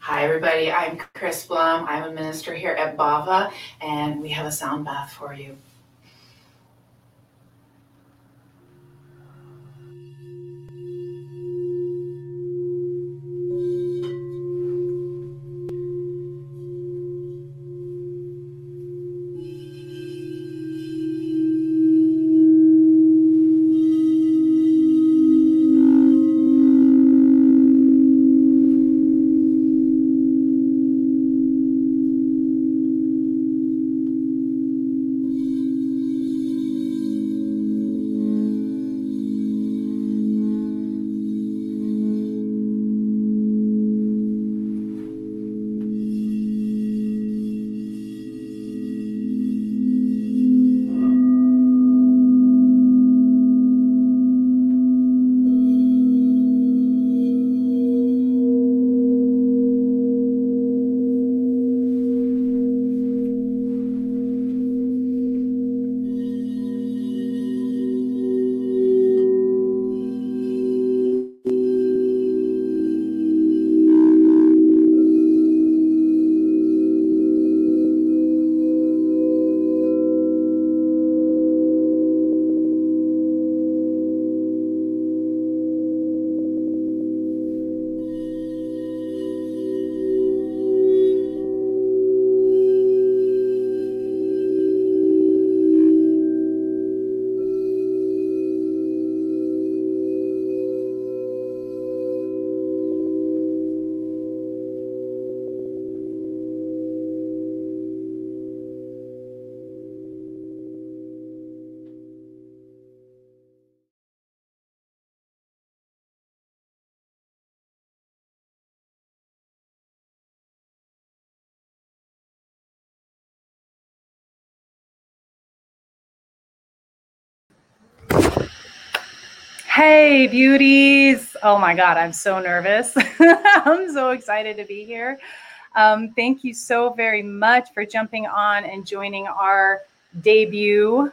Hi everybody, I'm Chris Blum. I'm a minister here at Bhava, and we have a sound bath for you. Hey, beauties. Oh my God, I'm so nervous. I'm so excited to be here. Thank you so very much for jumping on and joining our debut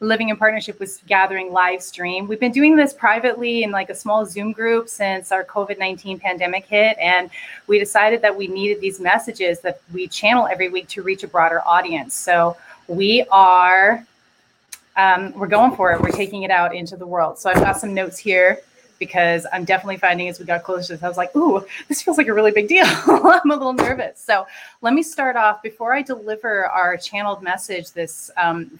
Living in Partnership with Gathering live stream. We've been doing this privately in like a small Zoom group since our COVID-19 pandemic hit. And we decided that we needed these messages that we channel every week to reach a broader audience. So we are... we're going for it. We're taking it out into the world. So I've got some notes here because I'm definitely finding as we got closer to this, I was like, ooh, this feels like a really big deal. I'm a little nervous. So let me start off before I deliver our channeled message this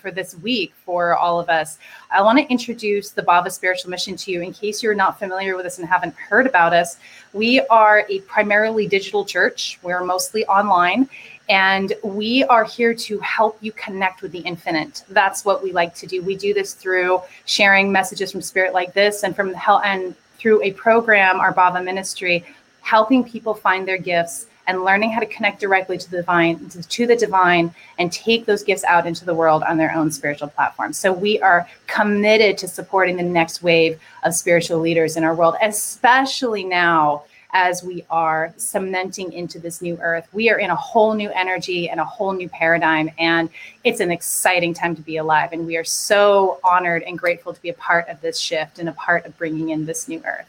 for this week for all of us. I want to introduce the Bhava Spiritual Mission to you in case you're not familiar with us and haven't heard about us. We are a primarily digital church. We're mostly online. And we are here to help you connect with the infinite. That's what we like to do. We do this through sharing messages from spirit like this and from hell and through a program, our Bhava ministry, helping people find their gifts and learning how to connect directly to the divine, and take those gifts out into the world on their own spiritual platform. So we are committed to supporting the next wave of spiritual leaders in our world, especially now as we are cementing into this new earth. We are in a whole new energy and a whole new paradigm, and it's an exciting time to be alive. And we are so honored and grateful to be a part of this shift and a part of bringing in this new earth.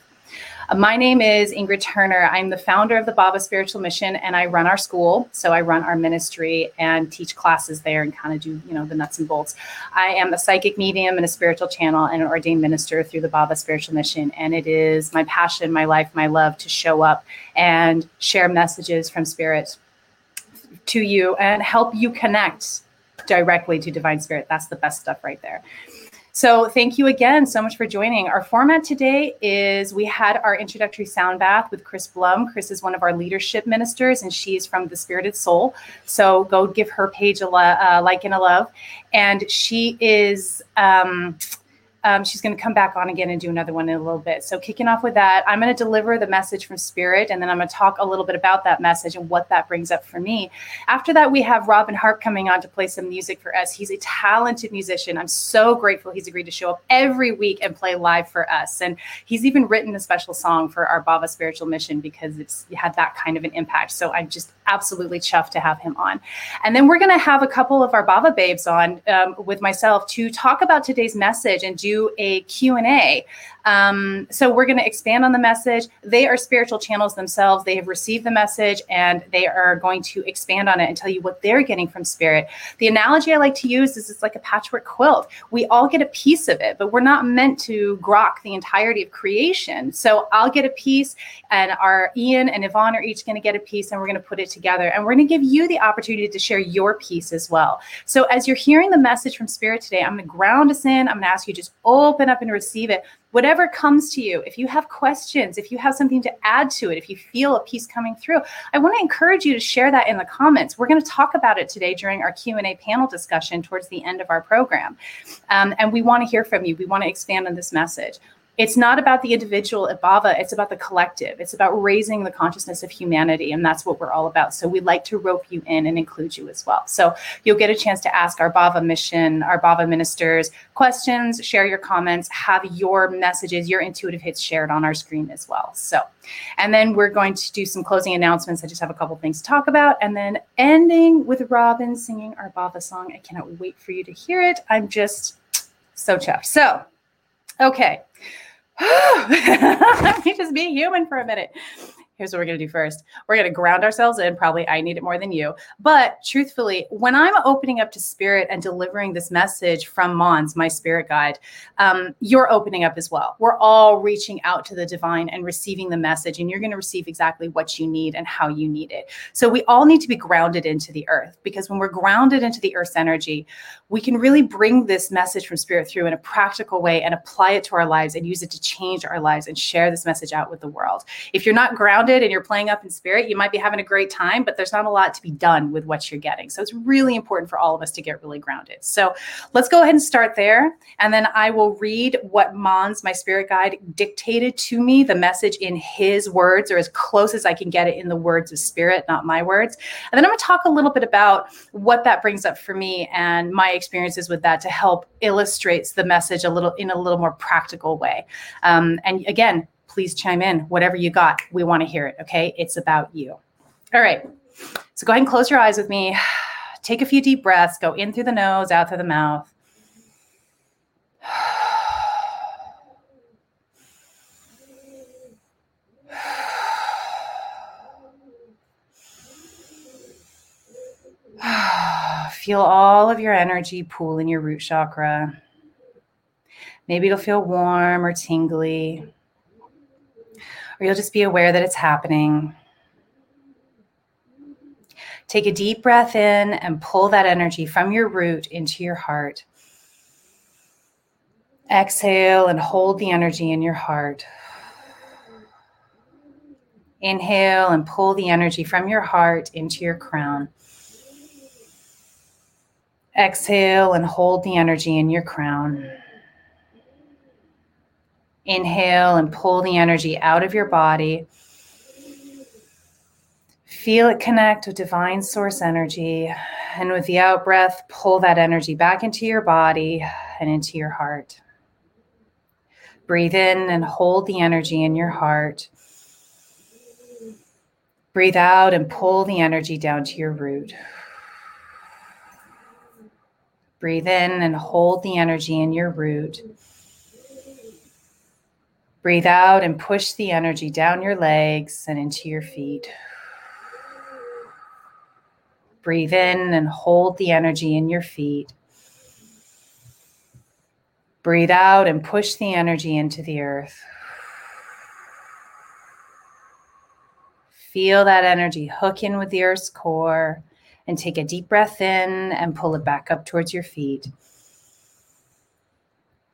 My name is Ingrid Turner. I'm the founder of the Bhava Spiritual Mission, and I run our school. So I run our ministry and teach classes there and kind of do, you know, the nuts and bolts. I am a psychic medium and a spiritual channel and an ordained minister through the Bhava Spiritual Mission. And it is my passion, my life, my love to show up and share messages from spirit to you and help you connect directly to divine spirit. That's the best stuff right there. So thank you again so much for joining. Our format today is we had our introductory sound bath with Chris Blum. Chris is one of our leadership ministers, and she's from The Spirited Soul. So go give her page a like and a love. And she is She's going to come back on again and do another one in a little bit. So kicking off with that, I'm going to deliver the message from Spirit, and then I'm going to talk a little bit about that message and what that brings up for me. After that, we have Robin Harp coming on to play some music for us. He's a talented musician. I'm so grateful he's agreed to show up every week and play live for us. And he's even written a special song for our Bhava Spiritual Mission because it's had that kind of an impact. So I'm just absolutely chuffed to have him on. And then we're going to have a couple of our Bhava babes on with myself to talk about today's message and do a Q&A. So we're going to expand on the message. They are spiritual channels themselves. They have received the message and they are going to expand on it and tell you what they're getting from Spirit. The analogy I like to use is it's like a patchwork quilt. We all get a piece of it, but we're not meant to grok the entirety of creation. So I'll get a piece and our Ian and Yvonne are each going to get a piece and we're going to put it together. And we're going to give you the opportunity to share your piece as well. So as you're hearing the message from Spirit today, I'm going to ground us in. I'm going to ask you just open up and receive it. Whatever comes to you, if you have questions, if you have something to add to it, if you feel a piece coming through, I want to encourage you to share that in the comments. We're going to talk about it today during our Q&A panel discussion towards the end of our program. And we want to hear from you. We want to expand on this message. It's not about the individual at Bhava. It's about the collective. It's about raising the consciousness of humanity. And that's what we're all about. So we'd like to rope you in and include you as well. So you'll get a chance to ask our Bhava mission, our Bhava ministers, questions, share your comments, have your messages, your intuitive hits shared on our screen as well. So, and then we're going to do some closing announcements. I just have a couple things to talk about. And then ending with Robin singing our Bhava song. I cannot wait for you to hear it. I'm just so chuffed. So, okay. Let me just be human for a minute. Here's what we're going to do first. We're going to ground ourselves in. Probably I need it more than you. But truthfully, when I'm opening up to Spirit and delivering this message from Mons, my spirit guide, you're opening up as well. We're all reaching out to the divine and receiving the message. And you're going to receive exactly what you need and how you need it. So we all need to be grounded into the earth. Because when we're grounded into the earth's energy, we can really bring this message from Spirit through in a practical way and apply it to our lives and use it to change our lives and share this message out with the world. If you're not grounded, and you're playing up in Spirit, you might be having a great time, but there's not a lot to be done with what you're getting. So it's really important for all of us to get really grounded. So let's go ahead and start there. And then I will read what Mons, my spirit guide, dictated to me, the message in his words, or as close as I can get it in the words of Spirit, not my words. And then I'm going to talk a little bit about what that brings up for me and my experiences with that to help illustrate the message a little in a little more practical way. And again, please chime in. Whatever you got, we want to hear it, okay? It's about you. All right. So go ahead and close your eyes with me. Take a few deep breaths. Go in through the nose, out through the mouth. Feel all of your energy pool in your root chakra. Maybe it'll feel warm or tingly. Or you'll just be aware that it's happening. Take a deep breath in and pull that energy from your root into your heart. Exhale and hold the energy in your heart. Inhale and pull the energy from your heart into your crown. Exhale and hold the energy in your crown. Inhale and pull the energy out of your body. Feel it connect with divine source energy. And with the out breath, pull that energy back into your body and into your heart. Breathe in and hold the energy in your heart. Breathe out and pull the energy down to your root. Breathe in and hold the energy in your root. Breathe out and push the energy down your legs and into your feet. Breathe in and hold the energy in your feet. Breathe out and push the energy into the earth. Feel that energy hook in with the earth's core and take a deep breath in and pull it back up towards your feet.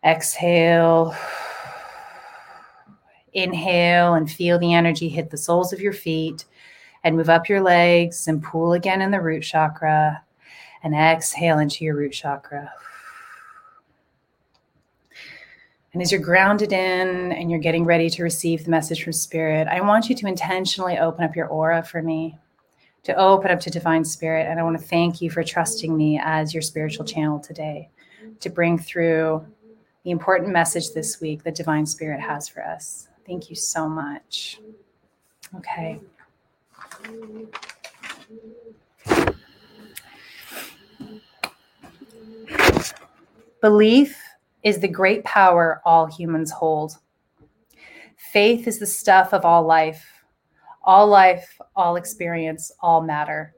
Exhale. Inhale and feel the energy hit the soles of your feet and move up your legs and pool again in the root chakra and exhale into your root chakra. And as you're grounded in and you're getting ready to receive the message from Spirit, I want you to intentionally open up your aura for me, to open up to Divine Spirit. And I want to thank you for trusting me as your spiritual channel today to bring through the important message this week that Divine Spirit has for us. Thank you so much. Okay. Belief is the great power all humans hold. Faith is the stuff of all life. All life, all experience, all matter.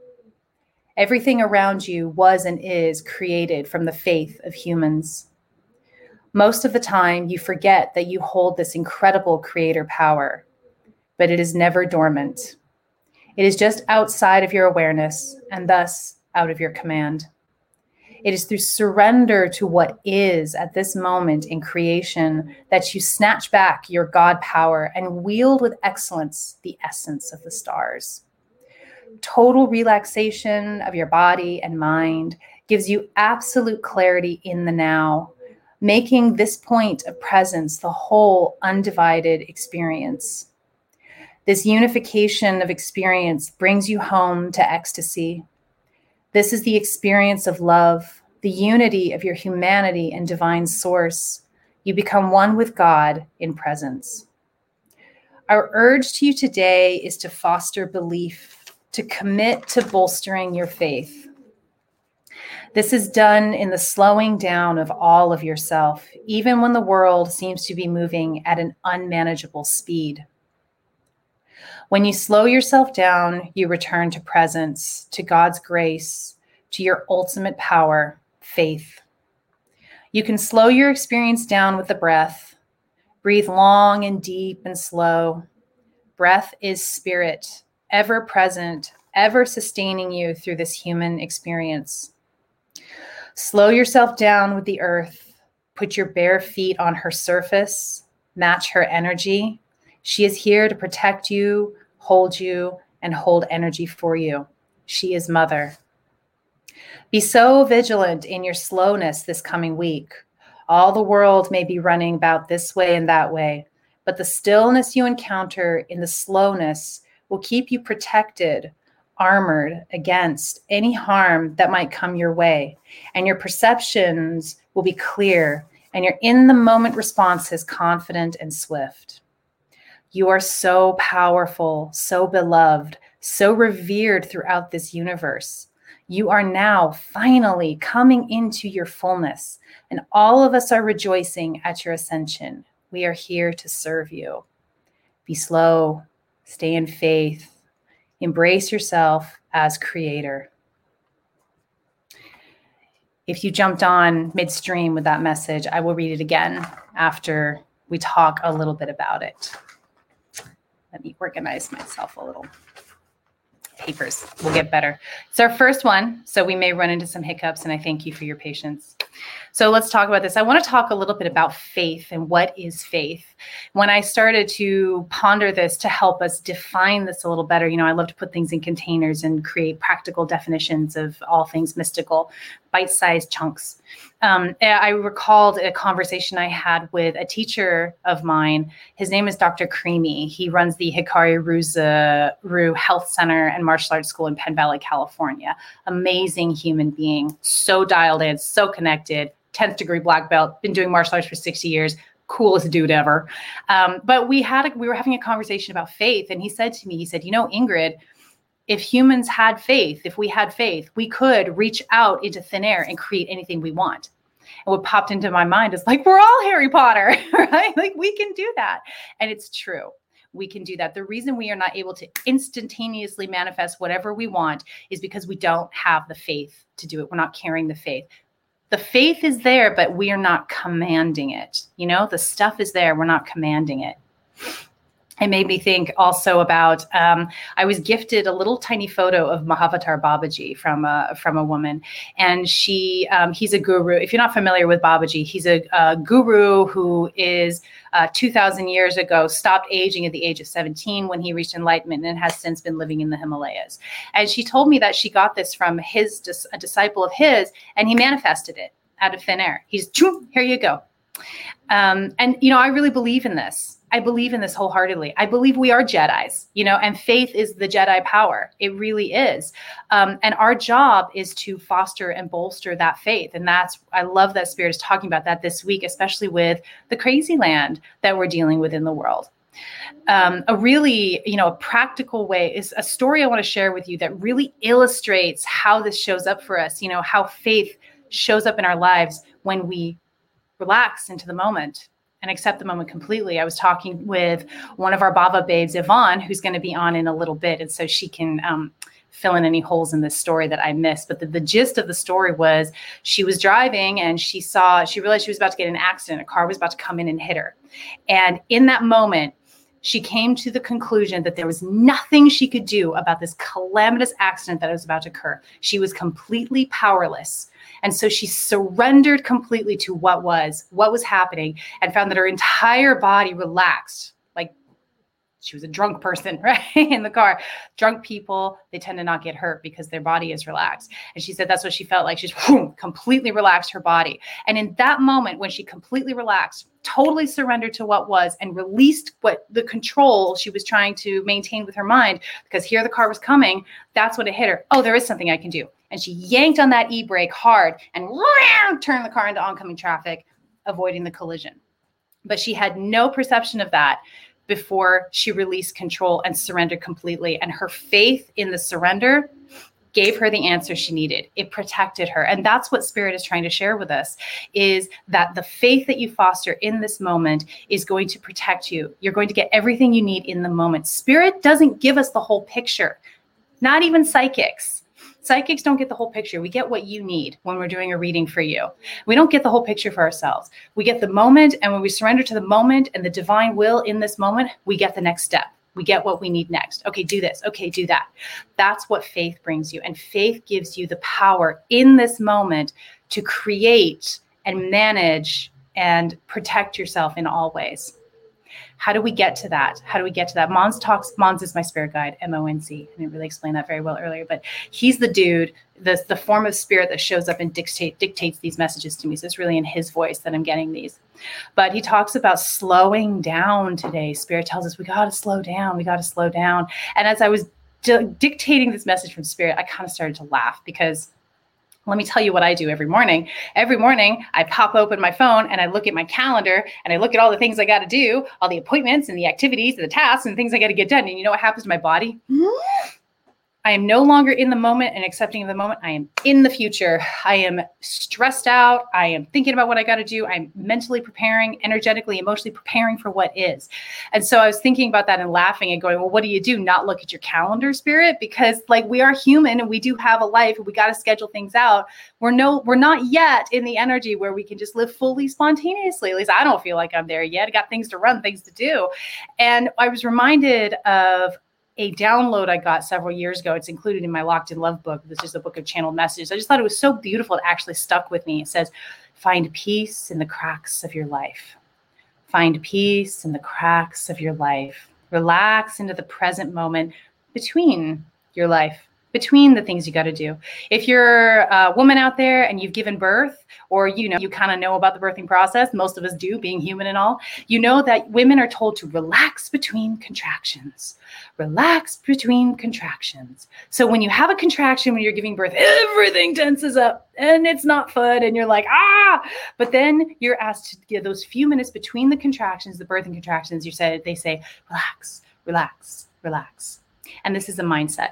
Everything around you was and is created from the faith of humans. Most of the time, you forget that you hold this incredible creator power, but it is never dormant. It is just outside of your awareness and thus out of your command. It is through surrender to what is at this moment in creation that you snatch back your God power and wield with excellence the essence of the stars. Total relaxation of your body and mind gives you absolute clarity in the now, making this point of presence the whole undivided experience. This unification of experience brings you home to ecstasy. This is the experience of love, the unity of your humanity and divine source. You become one with God in presence. Our urge to you today is to foster belief, to commit to bolstering your faith. This is done in the slowing down of all of yourself, even when the world seems to be moving at an unmanageable speed. When you slow yourself down, you return to presence, to God's grace, to your ultimate power, faith. You can slow your experience down with the breath. Breathe long and deep and slow. Breath is spirit, ever present, ever sustaining you through this human experience. Slow yourself down with the earth. Put your bare feet on her surface. Match her energy. She is here to protect you, hold you, and hold energy for you. She is Mother. Be so vigilant in your slowness this coming week. All the world may be running about this way and that way, but the stillness you encounter in the slowness will keep you protected, armored against any harm that might come your way, and your perceptions will be clear, and your in-the-moment response is confident and swift. You are so powerful, so beloved, so revered throughout this universe. You are now finally coming into your fullness, and all of us are rejoicing at your ascension. We are here to serve you. Be slow, stay in faith, embrace yourself as creator. If you jumped on midstream with that message, I will read it again after we talk a little bit about it. Let me organize myself a little. Papers will get better. It's our first one, so we may run into some hiccups, and I thank you for your patience. So let's talk about this. I want to talk a little bit about faith and what is faith. When I started to ponder this to help us define this a little better, I love to put things in containers and create practical definitions of all things mystical, bite-sized chunks. I recalled a conversation I had with a teacher of mine. His name is Dr. Creamy. He runs the Hikari Ruza Ru Health Center and Martial Arts School in Penn Valley, California. Amazing human being. So dialed in, so connected. 10th degree black belt. Been doing martial arts for 60 years. Coolest dude ever. But we were having a conversation about faith. And he said to me, Ingrid, if humans had faith, if we had faith, we could reach out into thin air and create anything we want. And what popped into my mind is we're all Harry Potter, right? We can do that. And it's true. We can do that. The reason we are not able to instantaneously manifest whatever we want is because we don't have the faith to do it. We're not carrying the faith. The faith is there, but we are not commanding it. The stuff is there. We're not commanding it. It made me think also about, I was gifted a little tiny photo of Mahavatar Babaji from a woman. And he's a guru. If you're not familiar with Babaji, he's a guru who is 2,000 years ago stopped aging at the age of 17 when he reached enlightenment and has since been living in the Himalayas. And she told me that she got this from a disciple of his, and he manifested it out of thin air. He's, here you go. And, you know, I really believe in this. I believe in this wholeheartedly. I believe we are Jedis, you know, and faith is the Jedi power. It really is. And our job is to foster and bolster that faith. And that's, I love that Spirit is talking about that this week, especially with the crazy land that we're dealing with in the world. A really, you know, a practical way is a story I want to share with you that really illustrates how this shows up for us, you know, how faith shows up in our lives when we relax into the moment and accept the moment completely. I was talking with one of our Bhava babes, Yvonne, who's going to be on in a little bit. And so she can fill in any holes in this story that I missed. But the gist of the story was she was driving and she realized she was about to get in an accident. A car was about to come in and hit her. And in that moment, she came to the conclusion that there was nothing she could do about this calamitous accident that was about to occur. She was completely powerless. And so she surrendered completely to what was happening, and found that her entire body relaxed. Like, she was a drunk person, right? In the car. Drunk people, they tend to not get hurt because their body is relaxed. And she said that's what she felt like. She's completely relaxed her body. And in that moment, when she completely relaxed, totally surrendered to what was, and released what the control she was trying to maintain with her mind, because here the car was coming, that's when it hit her. Oh, there is something I can do. And she yanked on that e-brake hard and turned the car into oncoming traffic, avoiding the collision. But she had no perception of that before she released control and surrendered completely. And her faith in the surrender gave her the answer she needed. It protected her. And that's what Spirit is trying to share with us, is that the faith that you foster in this moment is going to protect you. You're going to get everything you need in the moment. Spirit doesn't give us the whole picture, not even psychics. Psychics don't get the whole picture. We get what you need when we're doing a reading for you. We don't get the whole picture for ourselves. We get the moment, and when we surrender to the moment and the divine will in this moment, we get the next step. We get what we need next. Okay, do this. Okay, do that. That's what faith brings you. And faith gives you the power in this moment to create and manage and protect yourself in all ways. How do we get to that? How do we get to that? Mons is my spirit guide, M-O-N-C. I didn't really explain that very well earlier, but he's the dude, the form of spirit that shows up and dictates these messages to me. So it's really in his voice that I'm getting these. But he talks about slowing down today. Spirit tells us we got to slow down. We got to slow down. And as I was dictating this message from Spirit, I kind of started to laugh, because let me tell you what I do every morning. Every morning, I pop open my phone and I look at my calendar and I look at all the things I got to do, all the appointments and the activities and the tasks and things I got to get done. And you know what happens to my body? I am no longer in the moment and accepting of the moment. I am in the future. I am stressed out. I am thinking about what I got to do. I'm mentally preparing, energetically, emotionally preparing for what is. And so I was thinking about that and laughing and going, well, what do you do? Not look at your calendar, Spirit? Because like, we are human and we do have a life and we got to schedule things out. We're not yet in the energy where we can just live fully spontaneously. At least I don't feel like I'm there yet. I got things to run, things to do. And I was reminded of a download I got several years ago. It's included in my Locked in Love book. This is a book of channeled messages. I just thought it was so beautiful. It actually stuck with me. It says, find peace in the cracks of your life. Find peace in the cracks of your life. Relax into the present moment between your life, between the things you got to do. If you're a woman out there and you've given birth, or you know, you kind of know about the birthing process, most of us do, being human and all, you know that women are told to relax between contractions. Relax between contractions. So when you have a contraction, when you're giving birth, everything tenses up and it's not fun and you're like, ah! But then you're asked to give those few minutes between the contractions, the birthing contractions, they say, relax, relax, relax. And this is a mindset.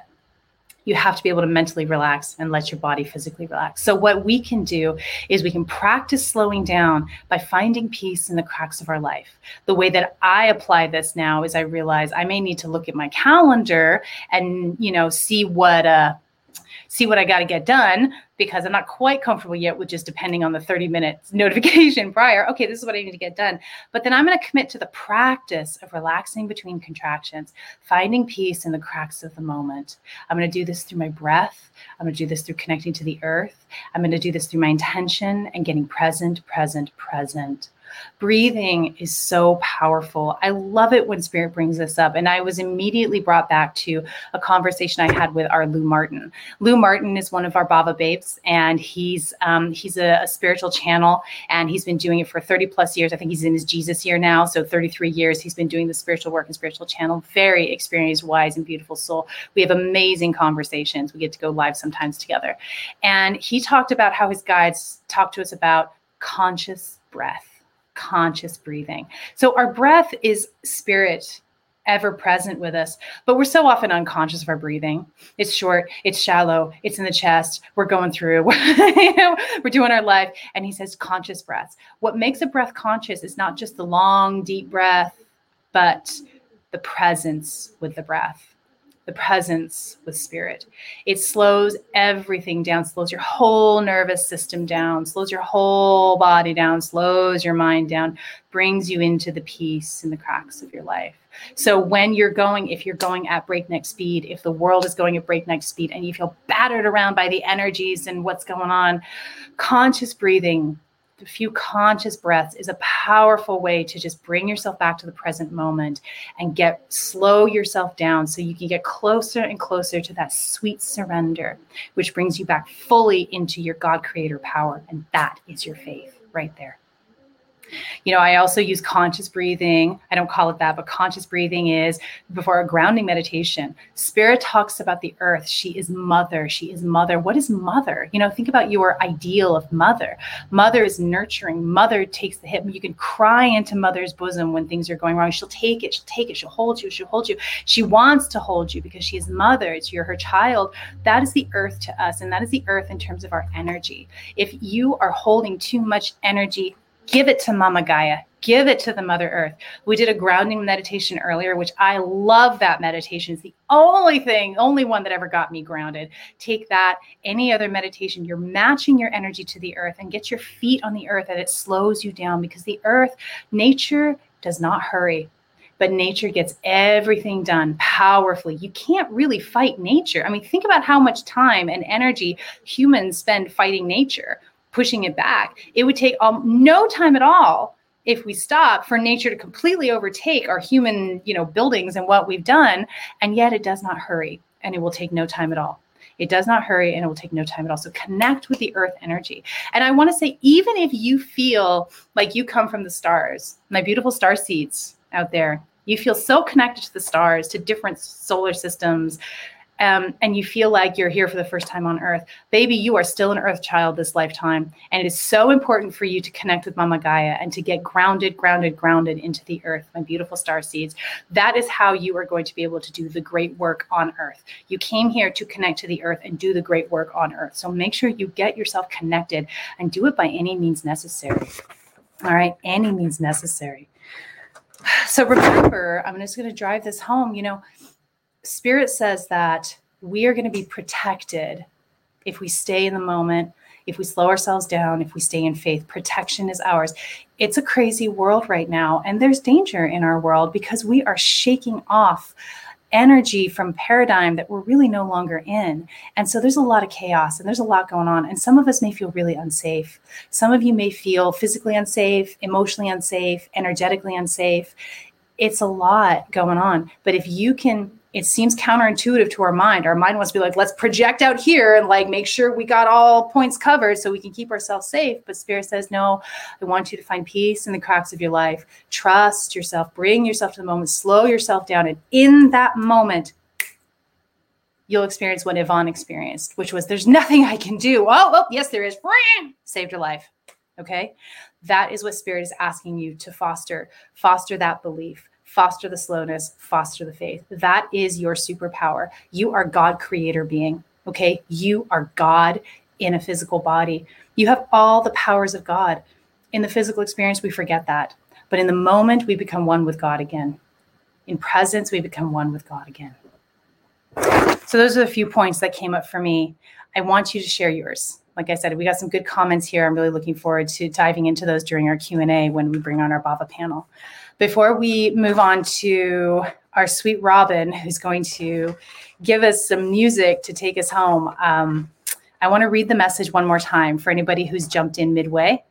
You have to be able to mentally relax and let your body physically relax. So what we can do is we can practice slowing down by finding peace in the cracks of our life. The way that I apply this now is I realize I may need to look at my calendar and, you know, see what I got to get done, because I'm not quite comfortable yet with just depending on the 30 minutes notification prior. Okay, this is what I need to get done. But then I'm going to commit to the practice of relaxing between contractions, finding peace in the cracks of the moment. I'm going to do this through my breath. I'm going to do this through connecting to the earth. I'm going to do this through my intention and getting present, present, present. breathing is so powerful. I love it when spirit brings this up. And I was immediately brought back to a conversation I had with our Lou Martin. Lou Martin is one of our Bhava babes, and he's a spiritual channel, and he's been doing it for 30 plus years. I think he's in his Jesus year now. So 33 years, he's been doing the spiritual work and spiritual channel. Very experienced, wise, and beautiful soul. We have amazing conversations. We get to go live sometimes together. And he talked about how his guides talk to us about conscious breath, conscious breathing. So our breath is spirit, ever present with us, but we're so often unconscious of our breathing. It's short, it's shallow, it's in the chest, we're going through, we're doing our life. And he says conscious breaths. What makes a breath conscious is not just the long, deep breath, but the presence with the breath. The presence with spirit. It slows everything down, slows your whole nervous system down, slows your whole body down, slows your mind down, brings you into the peace in the cracks of your life. So when you're going, if you're going at breakneck speed, if the world is going at breakneck speed and you feel battered around by the energies and what's going on, conscious breathing, a few conscious breaths is a powerful way to just bring yourself back to the present moment and slow yourself down so you can get closer and closer to that sweet surrender, which brings you back fully into your God creator power. And that is your faith right there. You know, I also use conscious breathing. I don't call it that, but conscious breathing is before a grounding meditation. Spirit talks about the earth. She is mother. She is mother. What is mother? You know, think about your ideal of mother. Mother is nurturing. Mother takes the hit. You can cry into mother's bosom when things are going wrong. She'll take it. She'll take it. She'll hold you. She'll hold you. She wants to hold you because she is mother. It's you're her child. That is the earth to us. And that is the earth in terms of our energy. If you are holding too much energy, give it to Mama Gaia. Give it to the Mother Earth. We did a grounding meditation earlier, which I love that meditation. It's the only one that ever got me grounded. Take that, any other meditation. You're matching your energy to the earth and get your feet on the earth, and it slows you down because the earth, nature does not hurry. But nature gets everything done powerfully. You can't really fight nature. I mean, think about how much time and energy humans spend fighting nature, pushing it back. It would take no time at all if we stop for nature to completely overtake our human, buildings and what we've done. And yet it does not hurry, and it will take no time at all. It does not hurry, and it will take no time at all. So connect with the earth energy. And I want to say, even if you feel like you come from the stars, my beautiful star seeds out there, you feel so connected to the stars, to different solar systems, and you feel like you're here for the first time on earth, baby, you are still an earth child this lifetime. And it is so important for you to connect with Mama Gaia and to get grounded into the earth, my beautiful star seeds. That is how you are going to be able to do the great work on earth. You came here to connect to the earth and do the great work on earth. So make sure you get yourself connected and do it by any means necessary. All right. Any means necessary. So remember, I'm just going to drive this home, Spirit says that we are going to be protected if we stay in the moment, if we slow ourselves down, if we stay in faith. Protection is ours. It's a crazy world right now, and there's danger in our world because we are shaking off energy from paradigm that we're really no longer in. And so there's a lot of chaos and there's a lot going on. And some of us may feel really unsafe. Some of you may feel physically unsafe, emotionally unsafe, energetically unsafe. It's a lot going on. But if you can... It seems counterintuitive to our mind. Our mind wants to be like, let's project out here and make sure we got all points covered so we can keep ourselves safe. But Spirit says, no, I want you to find peace in the cracks of your life. Trust yourself, bring yourself to the moment, slow yourself down. And in that moment, you'll experience what Yvonne experienced, which was there's nothing I can do. Oh, yes, there is. Saved your life. Okay. That is what Spirit is asking you to foster. Foster that belief. Foster the slowness, foster the faith. That is your superpower. You are God creator being, okay? You are God in a physical body. You have all the powers of God. In the physical experience, we forget that. But in the moment, we become one with God again. In presence, we become one with God again. So those are a few points that came up for me. I want you to share yours. Like I said, we got some good comments here. I'm really looking forward to diving into those during our Q&A when we bring on our Bhava panel. Before we move on to our sweet Robin, who's going to give us some music to take us home, I want to read the message one more time for anybody who's jumped in midway.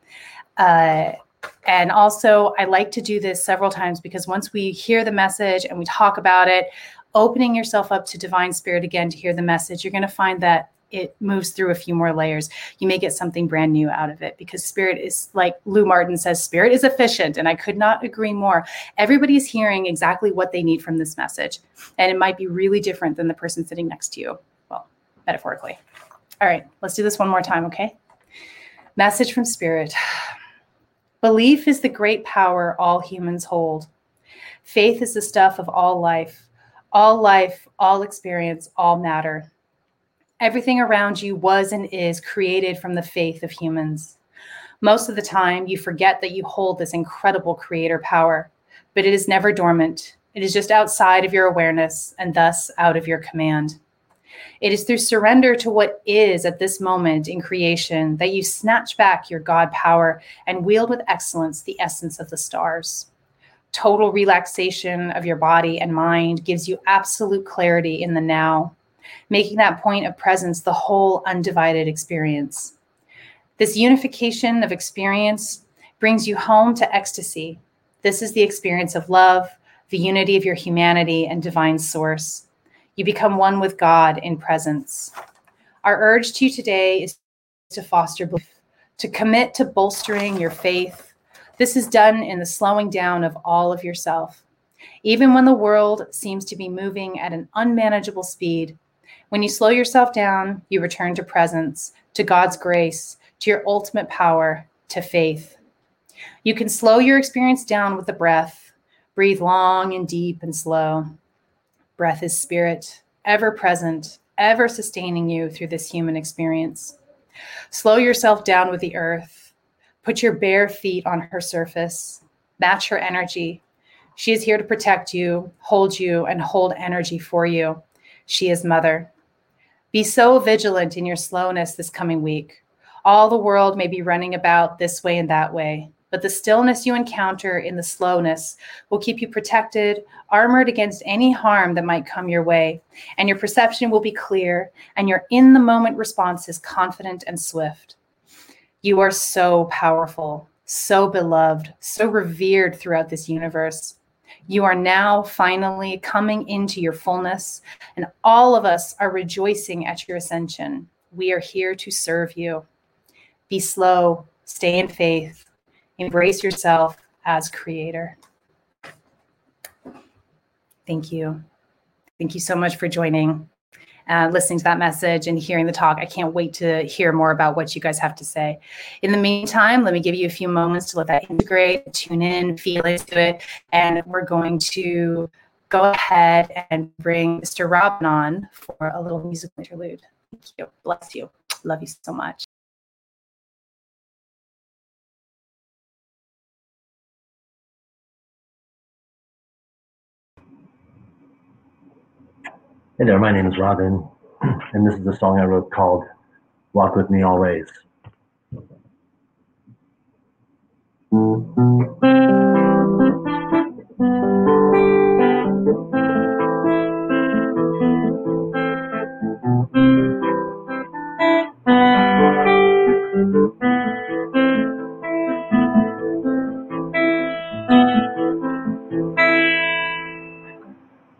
And also, I like to do this several times because once we hear the message and we talk about it, opening yourself up to divine spirit again to hear the message, you're going to find that it moves through a few more layers. You may get something brand new out of it because spirit is, like Lou Martin says, spirit is efficient. And I could not agree more. Everybody's hearing exactly what they need from this message. And it might be really different than the person sitting next to you. Well, metaphorically. All right, let's do this one more time, okay? Message from spirit. Belief is the great power all humans hold. Faith is the stuff of all life. All life, all experience, all matter. Everything around you was and is created from the faith of humans. Most of the time, you forget that you hold this incredible creator power, but it is never dormant. It is just outside of your awareness and thus out of your command. It is through surrender to what is at this moment in creation that you snatch back your God power and wield with excellence the essence of the stars. Total relaxation of your body and mind gives you absolute clarity in the now, making that point of presence the whole undivided experience. This unification of experience brings you home to ecstasy. This is the experience of love, the unity of your humanity and divine source. You become one with God in presence. Our urge to you today is to foster belief, to commit to bolstering your faith. This is done in the slowing down of all of yourself. Even when the world seems to be moving at an unmanageable speed, when you slow yourself down, you return to presence, to God's grace, to your ultimate power, to faith. You can slow your experience down with the breath. Breathe long and deep and slow. Breath is spirit, ever present, ever sustaining you through this human experience. Slow yourself down with the earth. Put your bare feet on her surface. Match her energy. She is here to protect you, hold you, and hold energy for you. She is mother. Be so vigilant in your slowness this coming week. All the world may be running about this way and that way, but the stillness you encounter in the slowness will keep you protected, armored against any harm that might come your way, and your perception will be clear, and your in-the-moment response is confident and swift. You are so powerful, so beloved, so revered throughout this universe. You are now finally coming into your fullness, and all of us are rejoicing at your ascension. We are here to serve you. Be slow, stay in faith, embrace yourself as creator. Thank you. Thank you so much for joining, listening to that message and hearing the talk. I can't wait to hear more about what you guys have to say. In the meantime, let me give you a few moments to let that integrate, tune in, feel into it. And we're going to go ahead and bring Mr. Robin on for a little musical interlude. Thank you. Bless you. Love you so much. Hey there, my name is Robin, and this is a song I wrote called Walk With Me Always.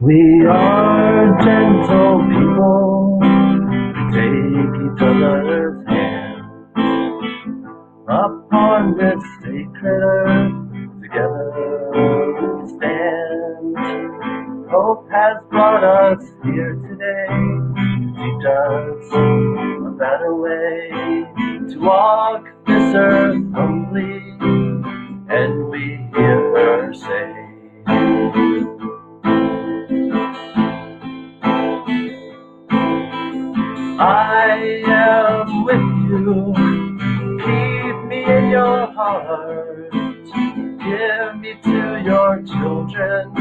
We are gentle people, take each other's hand, upon this sacred earth, together we stand. Hope has brought us here today, to teach us a better way, to walk this earth humbly, and we hear her say, I am with you, keep me in your heart, give me to your children,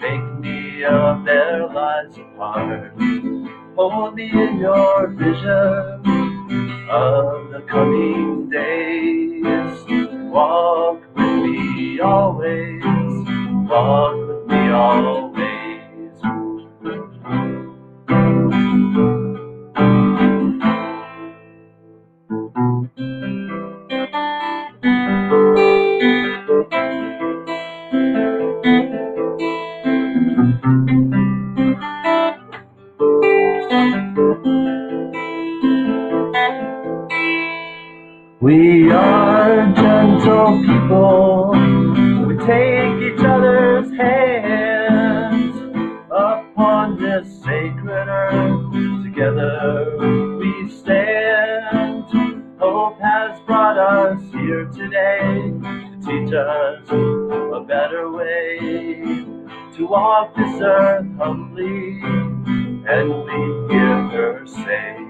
make me of their lives a part, hold me in your vision of the coming days, walk with me always, walk with me always. Thank you. We're gentle people. We take each other's hands upon this sacred earth. Together we stand. Hope has brought us here today to teach us a better way to walk this earth humbly and we hear her say.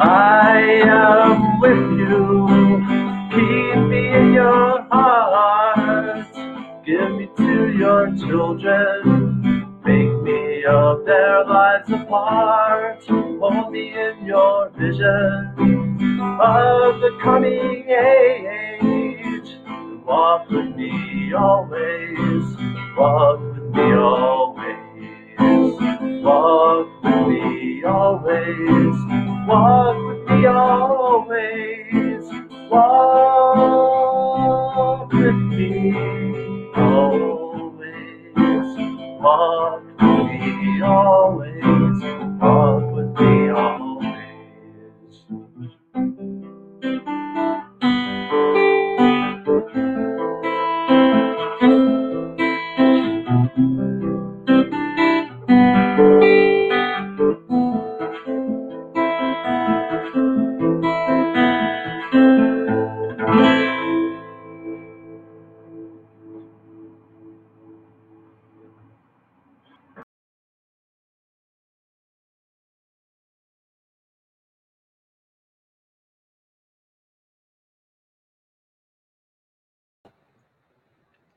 I am with you, keep me in your heart, give me to your children, make me of their lives a part, hold me in your vision of the coming age, and walk with me always, walk with me always, walk with me always. Walk with me always, walk with me always, walk with me always, walk with me always.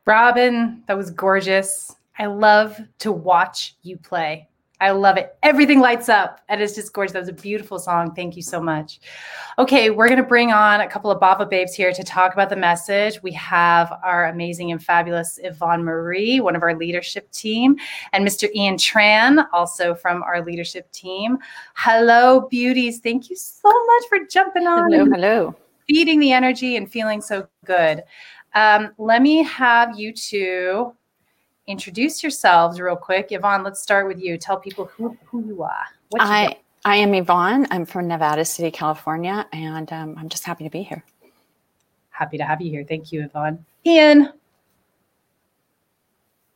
Robin, that was gorgeous. I love to watch you play. I love it. Everything lights up and it's just gorgeous. That was a beautiful song. Thank you so much. Okay, we're going to bring on a couple of Bhava babes here to talk about the message. We have our amazing and fabulous Yvonne Marie, one of our leadership team, and Mr. Ian Tran, also from our leadership team. Hello, beauties. Thank you so much for jumping on. Hello, hello. Feeding the energy and feeling so good. Let me have you two introduce yourselves real quick. Yvonne, let's start with you. Tell people who you are. I am Yvonne. I'm from Nevada City, California, and I'm just happy to be here. Happy to have you here. Thank you, Yvonne. Ian.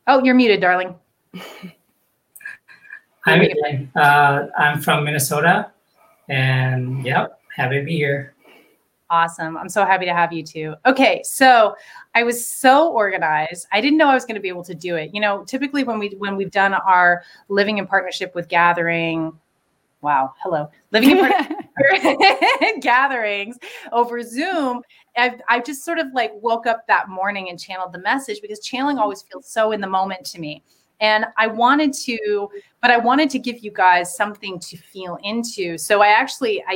Oh, you're muted, darling. Hi, Ian. I'm from Minnesota, and yep, happy to be here. Awesome. I'm so happy to have you too. Okay. So I was so organized. I didn't know I was going to be able to do it. You know, typically when we've done our living in partnership with gathering, wow. Hello. Living in partnership gatherings over Zoom. I just sort of like woke up that morning and channeled the message because channeling always feels so in the moment to me. And I wanted to give you guys something to feel into. So I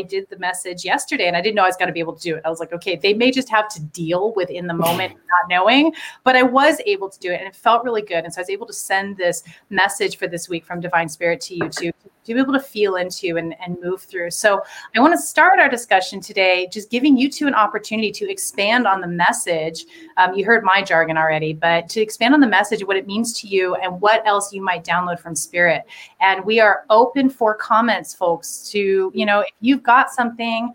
did the message yesterday and I didn't know I was going to be able to do it. I was like, okay, they may just have to deal with in the moment, not knowing, but I was able to do it and it felt really good. And so I was able to send this message for this week from Divine Spirit to you to be able to feel into and move through. So I want to start our discussion today, just giving you two an opportunity to expand on the message. You heard my jargon already, but to expand on the message, what it means to you and what else you might download from Spirit. And we are open for comments, folks, to, you know, if you've got something,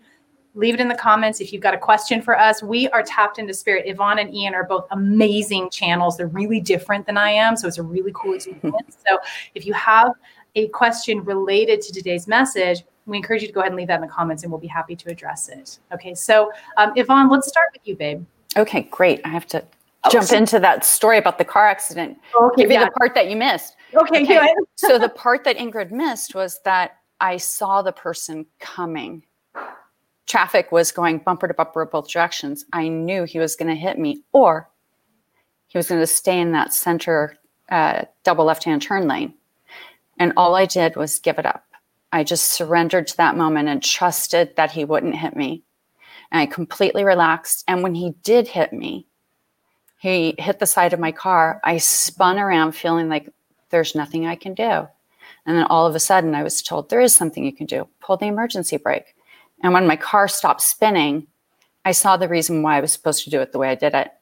leave it in the comments. If you've got a question for us, we are tapped into Spirit. Yvonne and Ian are both amazing channels. They're really different than I am. So it's a really cool experience. So if you have a question related to today's message, we encourage you to go ahead and leave that in the comments and we'll be happy to address it. Okay, so Yvonne, let's start with you, babe. Okay, great. I have to jump into that story about the car accident. Okay, give you the part that you missed. Okay, good. So the part that Ingrid missed was that I saw the person coming. Traffic was going bumper to bumper in both directions. I knew he was going to hit me or he was going to stay in that center double left-hand turn lane. And all I did was give it up. I just surrendered to that moment and trusted that he wouldn't hit me. And I completely relaxed. And when he did hit me, he hit the side of my car. I spun around feeling like there's nothing I can do. And then all of a sudden I was told there is something you can do. Pull the emergency brake. And when my car stopped spinning, I saw the reason why I was supposed to do it the way I did it.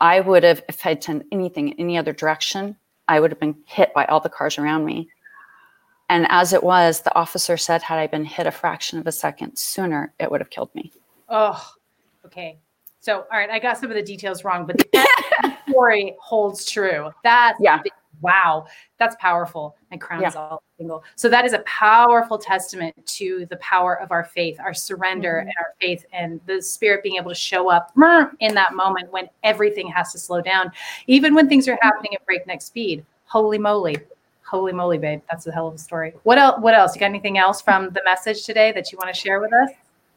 I would have, if I'd done anything in any other direction, I would have been hit by all the cars around me. And as it was, the officer said, had I been hit a fraction of a second sooner, it would have killed me. Oh, okay. So, all right, I got some of the details wrong, but the story holds true. That's wow. That's powerful. My crown is all single. So that is a powerful testament to the power of our faith, our surrender and our faith and the spirit being able to show up in that moment when everything has to slow down, even when things are happening at breakneck speed. Holy moly. Holy moly, babe. That's a hell of a story. What else? You got anything else from the message today that you want to share with us?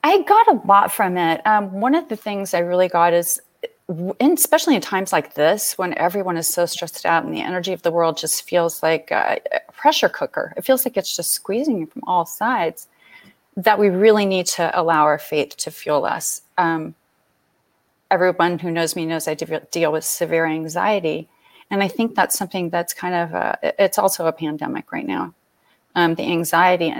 I got a lot from it. One of the things I really got is, especially in times like this, when everyone is so stressed out and the energy of the world just feels like a pressure cooker. It feels like it's just squeezing you from all sides, that we really need to allow our faith to fuel us. Everyone who knows me knows I deal with severe anxiety. And I think that's something that's kind of, it's also a pandemic right now, the anxiety.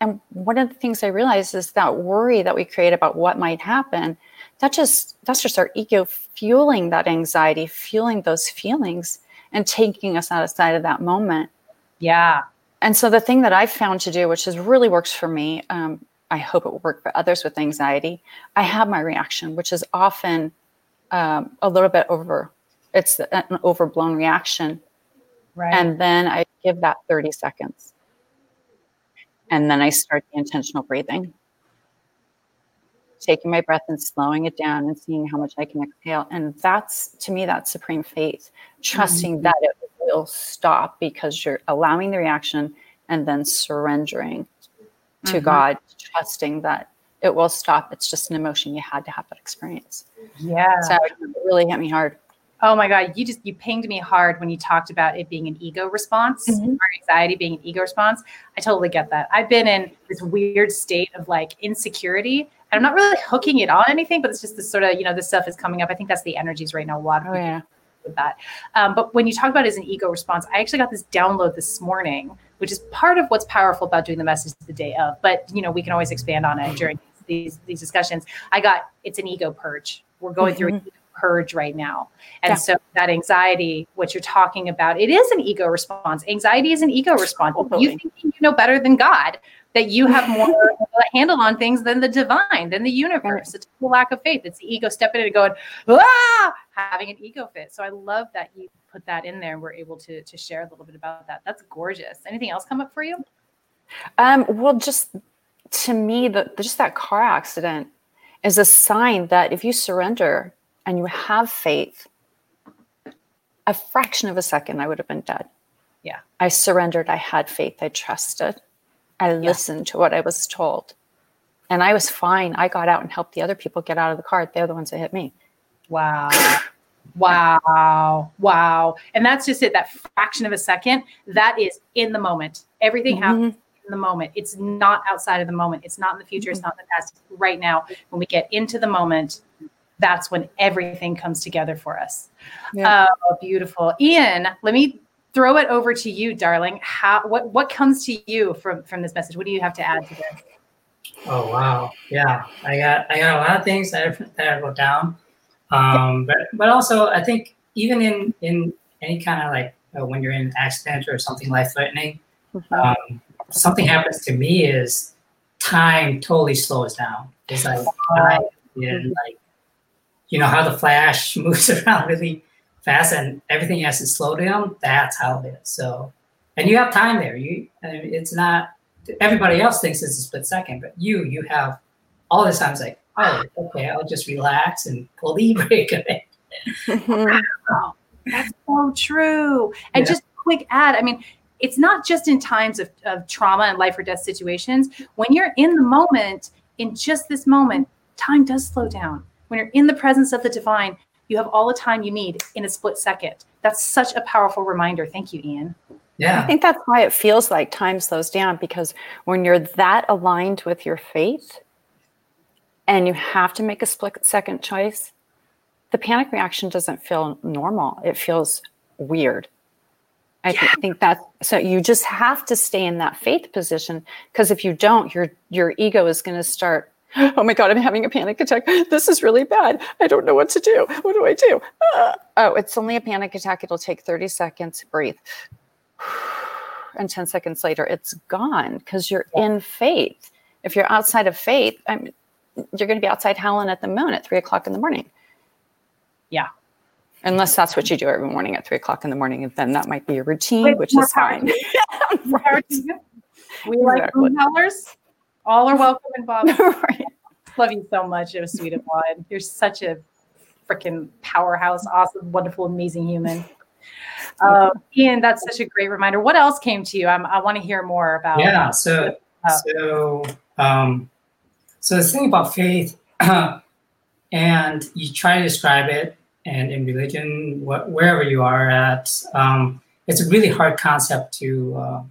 And one of the things I realized is that worry that we create about what might happen, that's just our ego fueling that anxiety, fueling those feelings and taking us outside of that moment. Yeah. And so the thing that I've found to do, which has really works for me, I hope it will work for others with anxiety, I have my reaction, which is often a little bit over. It's an overblown reaction. Right. And then I give that 30 seconds. And then I start the intentional breathing. Taking my breath and slowing it down and seeing how much I can exhale. And that's, to me, that supreme faith, trusting that it will stop because you're allowing the reaction and then surrendering to God, trusting that it will stop. It's just an emotion. You had to have that experience. Yeah. So it really hit me hard. Oh my God, you pinged me hard when you talked about it being an ego response, our anxiety being an ego response. I totally get that. I've been in this weird state of like insecurity, and I'm not really hooking it on anything, but it's just this sort of, this stuff is coming up. I think that's the energies right now. A lot of people with that. But when you talk about it as an ego response, I actually got this download this morning, which is part of what's powerful about doing the message the day of, but we can always expand on it during these discussions. It's an ego purge. We're going through an ego purge right now. And so that anxiety, what you're talking about, it is an ego response. Anxiety is an ego response. Totally. You think you know better than God, that you have more handle on things than the divine, than the universe. It's a lack of faith. It's the ego stepping in and going, having an ego fit. So I love that you put that in there. We're able to share a little bit about that. That's gorgeous. Anything else come up for you? Well, just to me, just that car accident is a sign that if you surrender and you have faith, a fraction of a second, I would have been dead. Yeah. I surrendered. I had faith. I trusted. I listened to what I was told. And I was fine. I got out and helped the other people get out of the car. They're the ones that hit me. Wow. Wow. Wow. And that's just it. That fraction of a second, that is in the moment. Everything happens in the moment. It's not outside of the moment. It's not in the future. It's not in the past. Right now, when we get into the moment, that's when everything comes together for us. Yeah. Oh, beautiful. Ian, let me throw it over to you, darling. What comes to you from this message? What do you have to add to this? Oh, wow. Yeah. I got a lot of things that I wrote down. But also I think even in any kind of like when you're in an accident or something life-threatening, something happens to me is time totally slows down. It's like time and like, how the flash moves around really fast and everything has to slow down. That's how it is. So, and you have time there. It's not, everybody else thinks it's a split second, but you have all this time. It's like, oh, okay, I'll just relax and pull the brake of it. Wow. That's so true. And just a quick add, it's not just in times of trauma and life or death situations. When you're in the moment, in just this moment, time does slow down. When you're in the presence of the divine, you have all the time you need in a split second. That's such a powerful reminder. Thank you, Ian. Yeah. I think that's why it feels like time slows down, because when you're that aligned with your faith and you have to make a split second choice, the panic reaction doesn't feel normal. It feels weird. I think that's, so you just have to stay in that faith position, because if you don't, your ego is going to start, oh my God, I'm having a panic attack. This is really bad. I don't know what to do. What do I do? Oh, it's only a panic attack. It'll take 30 seconds. Breathe. and 10 seconds later, it's gone because you're in faith. If you're outside of faith, you're going to be outside howling at the moon at 3 o'clock in the morning. Yeah. Unless that's what you do every morning at 3 o'clock in the morning. And then that might be your routine, which is fine. Right. We like moon howlers. All are welcome and Bhava. Right. Love you so much. It was sweet of one. You're such a freaking powerhouse, awesome, wonderful, amazing human. Ian, that's such a great reminder. What else came to you? I want to hear more about. Yeah. So the thing about faith, and you try to describe it, and in religion, wherever you are at, it's a really hard concept to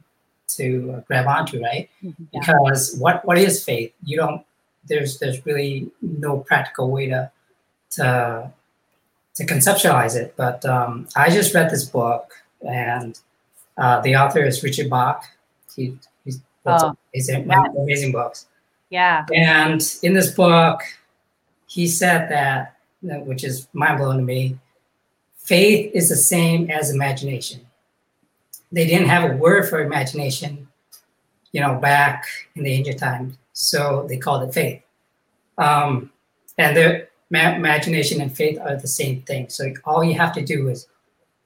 grab onto, right? Mm-hmm. Because what is faith? You don't. There's really no practical way to conceptualize it. But I just read this book, and the author is Richard Bach. He's amazing books. Yeah. And in this book, he said that, which is mind-blowing to me, faith is the same as imagination. They didn't have a word for imagination, back in the ancient times. So they called it faith. And their imagination and faith are the same thing. So all you have to do is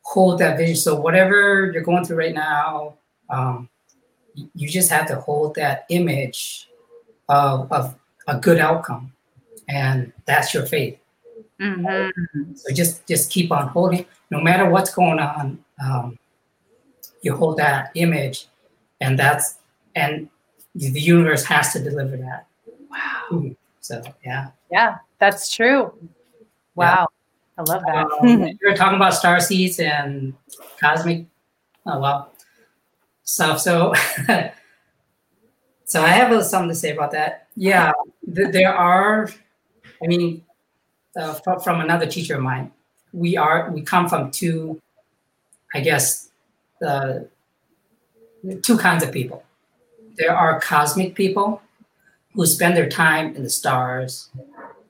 hold that vision. So whatever you're going through right now, you just have to hold that image of a good outcome. And that's your faith. Mm-hmm. So just keep on holding. No matter what's going on, you hold that image, and the universe has to deliver that. Wow. So, yeah. Yeah, that's true. Wow. Yeah. I love that. You're talking about starseeds and cosmic stuff. So I have something to say about that. Yeah, there are, from another teacher of mine, we come from two, I guess, two kinds of people. There are cosmic people who spend their time in the stars,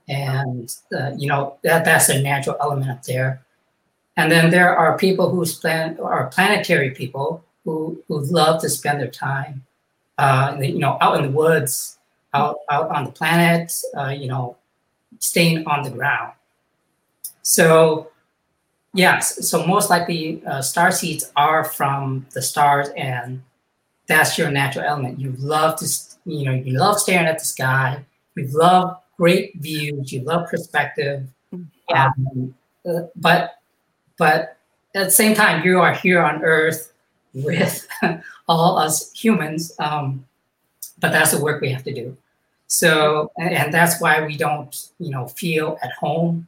and that's a natural element up there. And then there are people who are planetary people who love to spend their time, out in the woods, out on the planet, staying on the ground. So, yes. So most likely, starseeds are from the stars, and that's your natural element. You love to, you love staring at the sky. You love great views. You love perspective. Yeah. But at the same time, you are here on Earth with all us humans. But that's the work we have to do. So, and that's why we don't, feel at home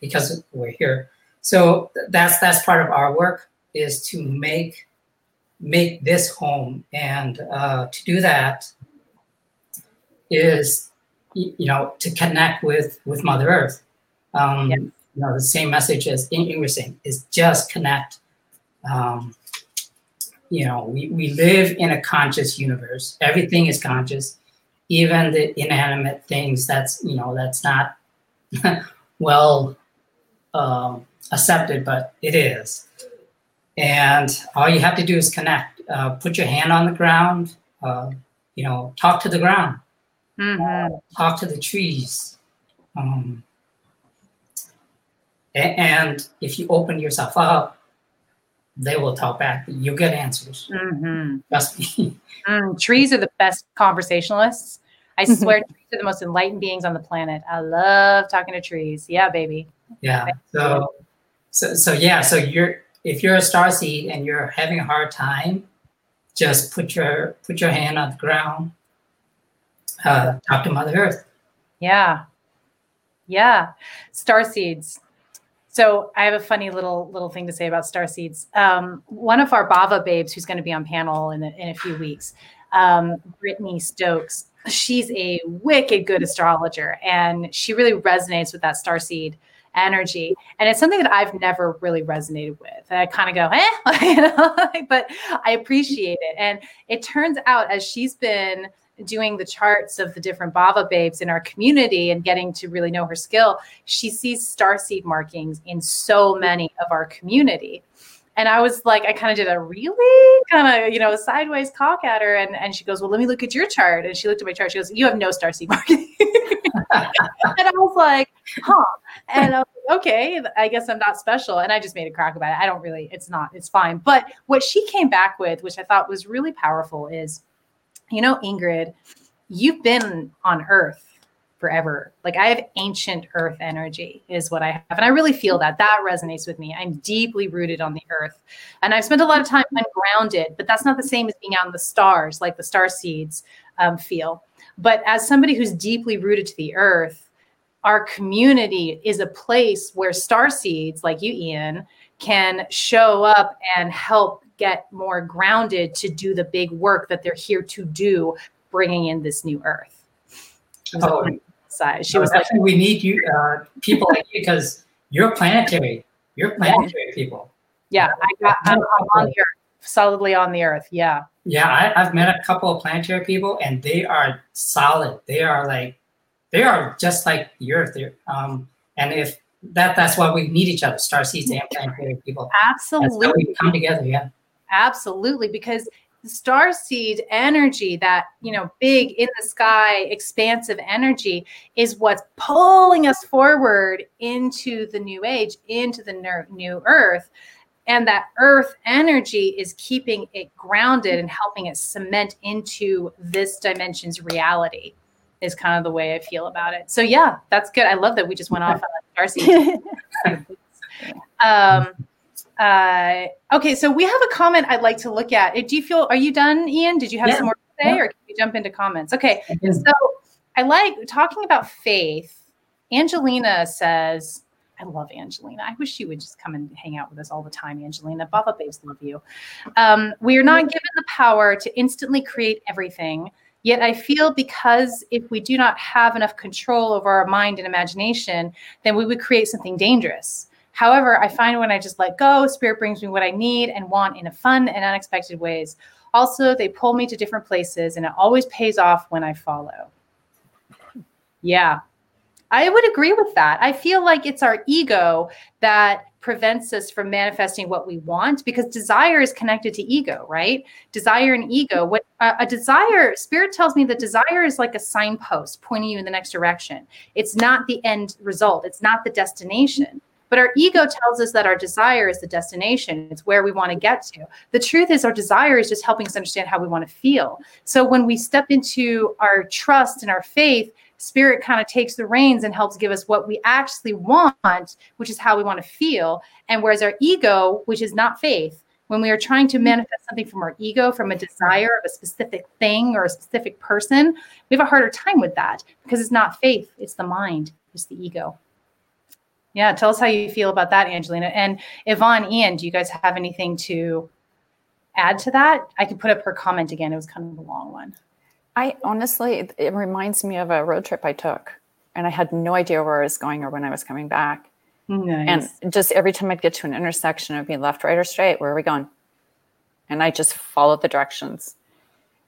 because we're here. So that's part of our work, is to make this home, and to do that is to connect with Mother Earth. The same message as Ingrid saying is just connect. We live in a conscious universe. Everything is conscious, even the inanimate things that's not well accepted, but it is. And all you have to do is connect. Put your hand on the ground. Talk to the ground. Mm-hmm. Talk to the trees. And if you open yourself up, they will talk back. You'll get answers. Mm-hmm. Trust me. Trees are the best conversationalists. I swear, trees are the most enlightened beings on the planet. I love talking to trees. Yeah, baby. Yeah. So you're. If you're a starseed and you're having a hard time, just put your hand on the ground. Talk to Mother Earth. Yeah. Starseeds. So I have a funny little thing to say about starseeds. One of our Bhava babes, who's going to be on panel in a few weeks, Brittany Stokes. She's a wicked good astrologer, and she really resonates with that starseed energy. And it's something that I've never really resonated with. And I kind of go, but I appreciate it. And it turns out, as she's been doing the charts of the different Bhava babes in our community and getting to really know her skill, she sees starseed markings in so many of our community. And I was like, I kind of did a really kind of, you know, sideways cock at her. And she goes, well, let me look at your chart. And she looked at my chart. She goes, you have no star seed marketing. And I was like, huh. And I was like, okay, I guess I'm not special. And I just made a crack about it. I don't really, it's not, it's fine. But what she came back with, which I thought was really powerful is, you know, Ingrid, you've been on Earth forever. Like I have ancient Earth energy is what I have. And I really feel that that resonates with me. I'm deeply rooted on the Earth. And I've spent a lot of time ungrounded, but that's not the same as being out in the stars, like the star seeds feel. But as somebody who's deeply rooted to the Earth, our community is a place where star seeds like you, Ian, can show up and help get more grounded to do the big work that they're here to do, bringing in this new Earth. She was like, we need you people like you because you're planetary. You're planetary people. Yeah, I'm on the Earth, solidly on the Earth. Yeah. Yeah, I've met a couple of planetary people, and they are solid. They are just like the Earth. And if that's why we need each other, star seeds and planetary people. Absolutely, that's how we come together. Yeah, absolutely, because starseed energy, that, you know, big in the sky, expansive energy is what's pulling us forward into the new age, into the new Earth. And that Earth energy is keeping it grounded and helping it cement into this dimension's reality is kind of the way I feel about it. So yeah, that's good. I love that we just went off on starseed. Okay, so we have a comment I'd like to look at. Are you done, Ian? Did you have some more to say, or can we jump into comments? Okay, so I like talking about faith. Angelina says, I love Angelina. I wish she would just come and hang out with us all the time, Angelina. Baba babes love you. We are not given the power to instantly create everything. Yet I feel because if we do not have enough control over our mind and imagination, then we would create something dangerous. However, I find when I just let go, spirit brings me what I need and want in a fun and unexpected ways. Also, they pull me to different places, and it always pays off when I follow. Yeah, I would agree with that. I feel like it's our ego that prevents us from manifesting what we want, because desire is connected to ego, right? Desire and ego. What a desire, spirit tells me that desire is like a signpost pointing you in the next direction. It's not the end result. It's not the destination. But our ego tells us that our desire is the destination. It's where we want to get to. The truth is our desire is just helping us understand how we want to feel. So when we step into our trust and our faith, spirit kind of takes the reins and helps give us what we actually want, which is how we want to feel. And whereas our ego, which is not faith, when we are trying to manifest something from our ego, from a desire of a specific thing or a specific person, we have a harder time with that because it's not faith. It's the mind. It's the ego. Yeah, tell us how you feel about that, Angelina. And Yvonne, Ian, do you guys have anything to add to that? I can put up her comment again. It was kind of a long one. It reminds me of a road trip I took, and I had no idea where I was going or when I was coming back. Nice. And just every time I'd get to an intersection, it would be left, right, or straight. Where are we going? And I just followed the directions,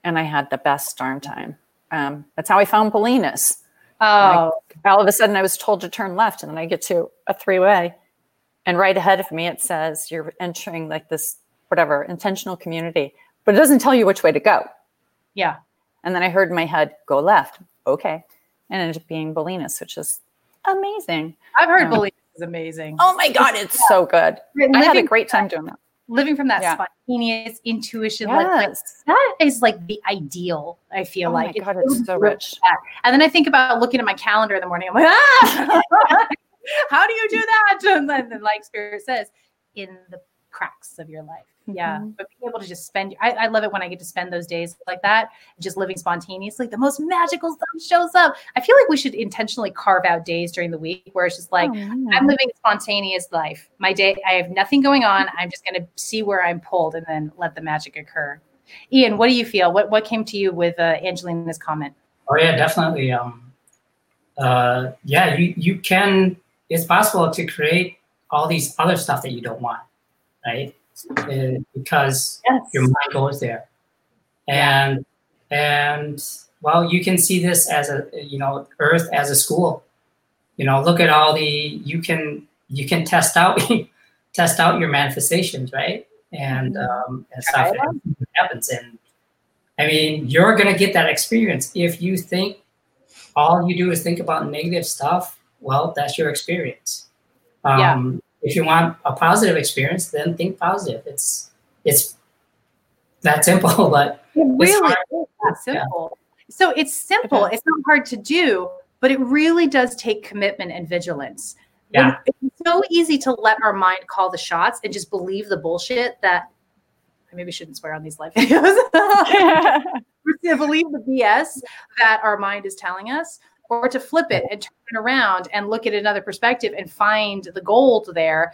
and I had the best storm time. That's how I found Bolinas. Oh, all of a sudden I was told to turn left, and then I get to a three-way, and right ahead of me, it says you're entering like this, whatever, intentional community, but it doesn't tell you which way to go. Yeah. And then I heard in my head, go left. Okay. And it ended up being Bolinas, which is amazing. I've heard Bolinas is amazing. Oh my God. It's so good. I had a great time doing that. Living from that spontaneous intuition. Yes. That is like the ideal, I feel like. Oh my God, it's so rich. And then I think about looking at my calendar in the morning. I'm like, how do you do that? And then like Spirit says, in the cracks of your life. Yeah. Mm-hmm. But being able to just spend, I love it when I get to spend those days like that, just living spontaneously. The most magical stuff shows up. I feel like we should intentionally carve out days during the week where it's just like, I'm living a spontaneous life. My day, I have nothing going on. I'm just going to see where I'm pulled and then let the magic occur. Ian, what do you feel? What came to you with Angelina's comment? Oh yeah, definitely. You can, it's possible to create all these other stuff that you don't want, right? Because your mind goes there, and well, you can see this as a, you know, Earth as a school. You know, look at all the you can test out test out your manifestations, right? And stuff happens. And I mean, you're going to get that experience. If you think all you do is think about negative stuff, well, that's your experience. If you want a positive experience, then think positive. It's that simple, but it really is that simple. Yeah. So it's simple. It's not hard to do, but it really does take commitment and vigilance. Yeah. It's so easy to let our mind call the shots and just believe the bullshit that I maybe shouldn't swear on these live videos. To believe the BS that our mind is telling us, or to flip it and turn it around and look at another perspective and find the gold there.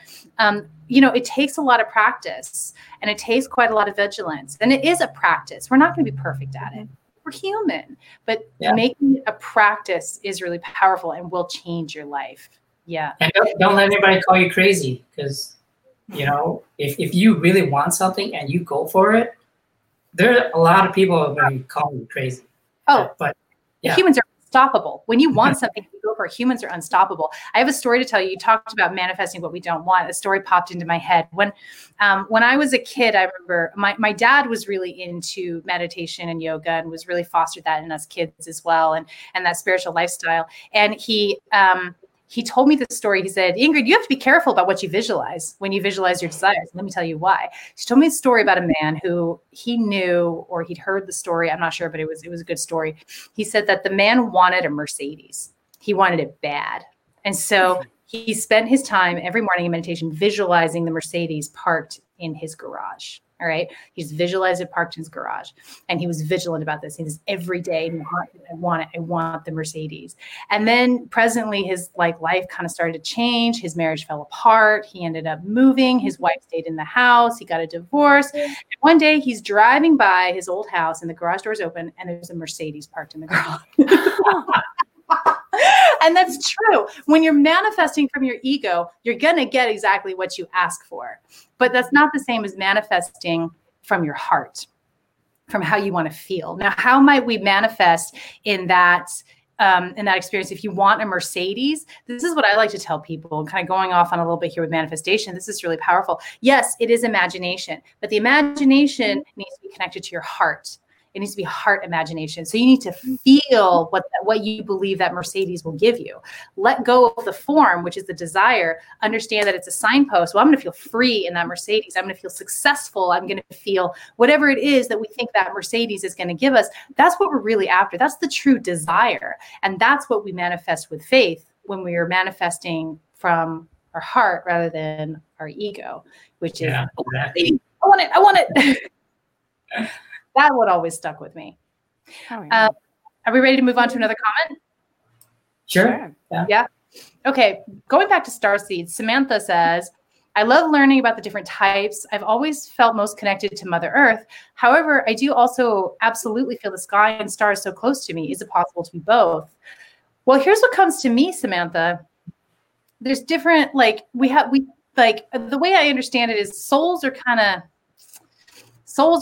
You know, it takes a lot of practice and it takes quite a lot of vigilance, and it is a practice. We're not going to be perfect at it. We're human, but making it a practice is really powerful and will change your life. Yeah. And don't let anybody call you crazy, because, you know, if you really want something and you go for it, there are a lot of people who are going to call you crazy. Oh, but humans are unstoppable. When you want something, you go for it. Humans are unstoppable. I have a story to tell you. You talked about manifesting what we don't want. A story popped into my head. When I was a kid, I remember my dad was really into meditation and yoga and was really fostered that in us kids as well, and that spiritual lifestyle. And he told me this story. He said, Ingrid, you have to be careful about what you visualize when you visualize your desires. Let me tell you why. She told me a story about a man who he knew, or he'd heard the story. I'm not sure, but it was a good story. He said that the man wanted a Mercedes. He wanted it bad. And so he spent his time every morning in meditation visualizing the Mercedes parked in his garage. All right. He just visualized it parked in his garage, and he was vigilant about this. He says, every day, I want it. I want the Mercedes. And then presently his life kind of started to change. His marriage fell apart. He ended up moving. His wife stayed in the house. He got a divorce. And one day he's driving by his old house and the garage door's open and there's a Mercedes parked in the garage. And that's true. When you're manifesting from your ego, you're going to get exactly what you ask for. But that's not the same as manifesting from your heart, from how you want to feel. Now, how might we manifest in that experience? If you want a Mercedes, this is what I like to tell people, kind of going off on a little bit here with manifestation. This is really powerful. Yes, it is imagination, but the imagination needs to be connected to your heart. It needs to be heart imagination. So you need to feel what you believe that Mercedes will give you. Let go of the form, which is the desire. Understand that it's a signpost. Well, I'm going to feel free in that Mercedes. I'm going to feel successful. I'm going to feel whatever it is that we think that Mercedes is going to give us. That's what we're really after. That's the true desire. And that's what we manifest with faith when we are manifesting from our heart rather than our ego, which is, I want it. That one always stuck with me. Oh, yeah. Are we ready to move on to another comment? Sure. Yeah. Okay. Going back to Starseed, Samantha says, I love learning about the different types. I've always felt most connected to Mother Earth. However, I do also absolutely feel the sky and stars so close to me. Is it possible to be both? Well, here's what comes to me, Samantha. There's different, the way I understand it is souls are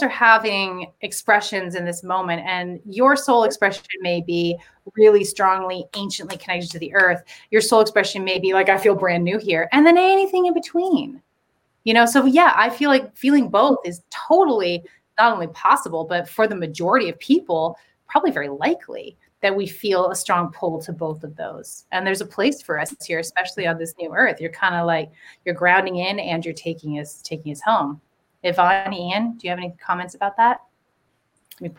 having expressions in this moment, and your soul expression may be really strongly, anciently connected to the earth. Your soul expression may be like, I feel brand new here, and then anything in between, you know? So yeah, I feel like feeling both is totally not only possible, but for the majority of people, probably very likely that we feel a strong pull to both of those. And there's a place for us here, especially on this new earth. You're kind of like, you're grounding in and you're taking us home. Yvonne, Ian, do you have any comments about that?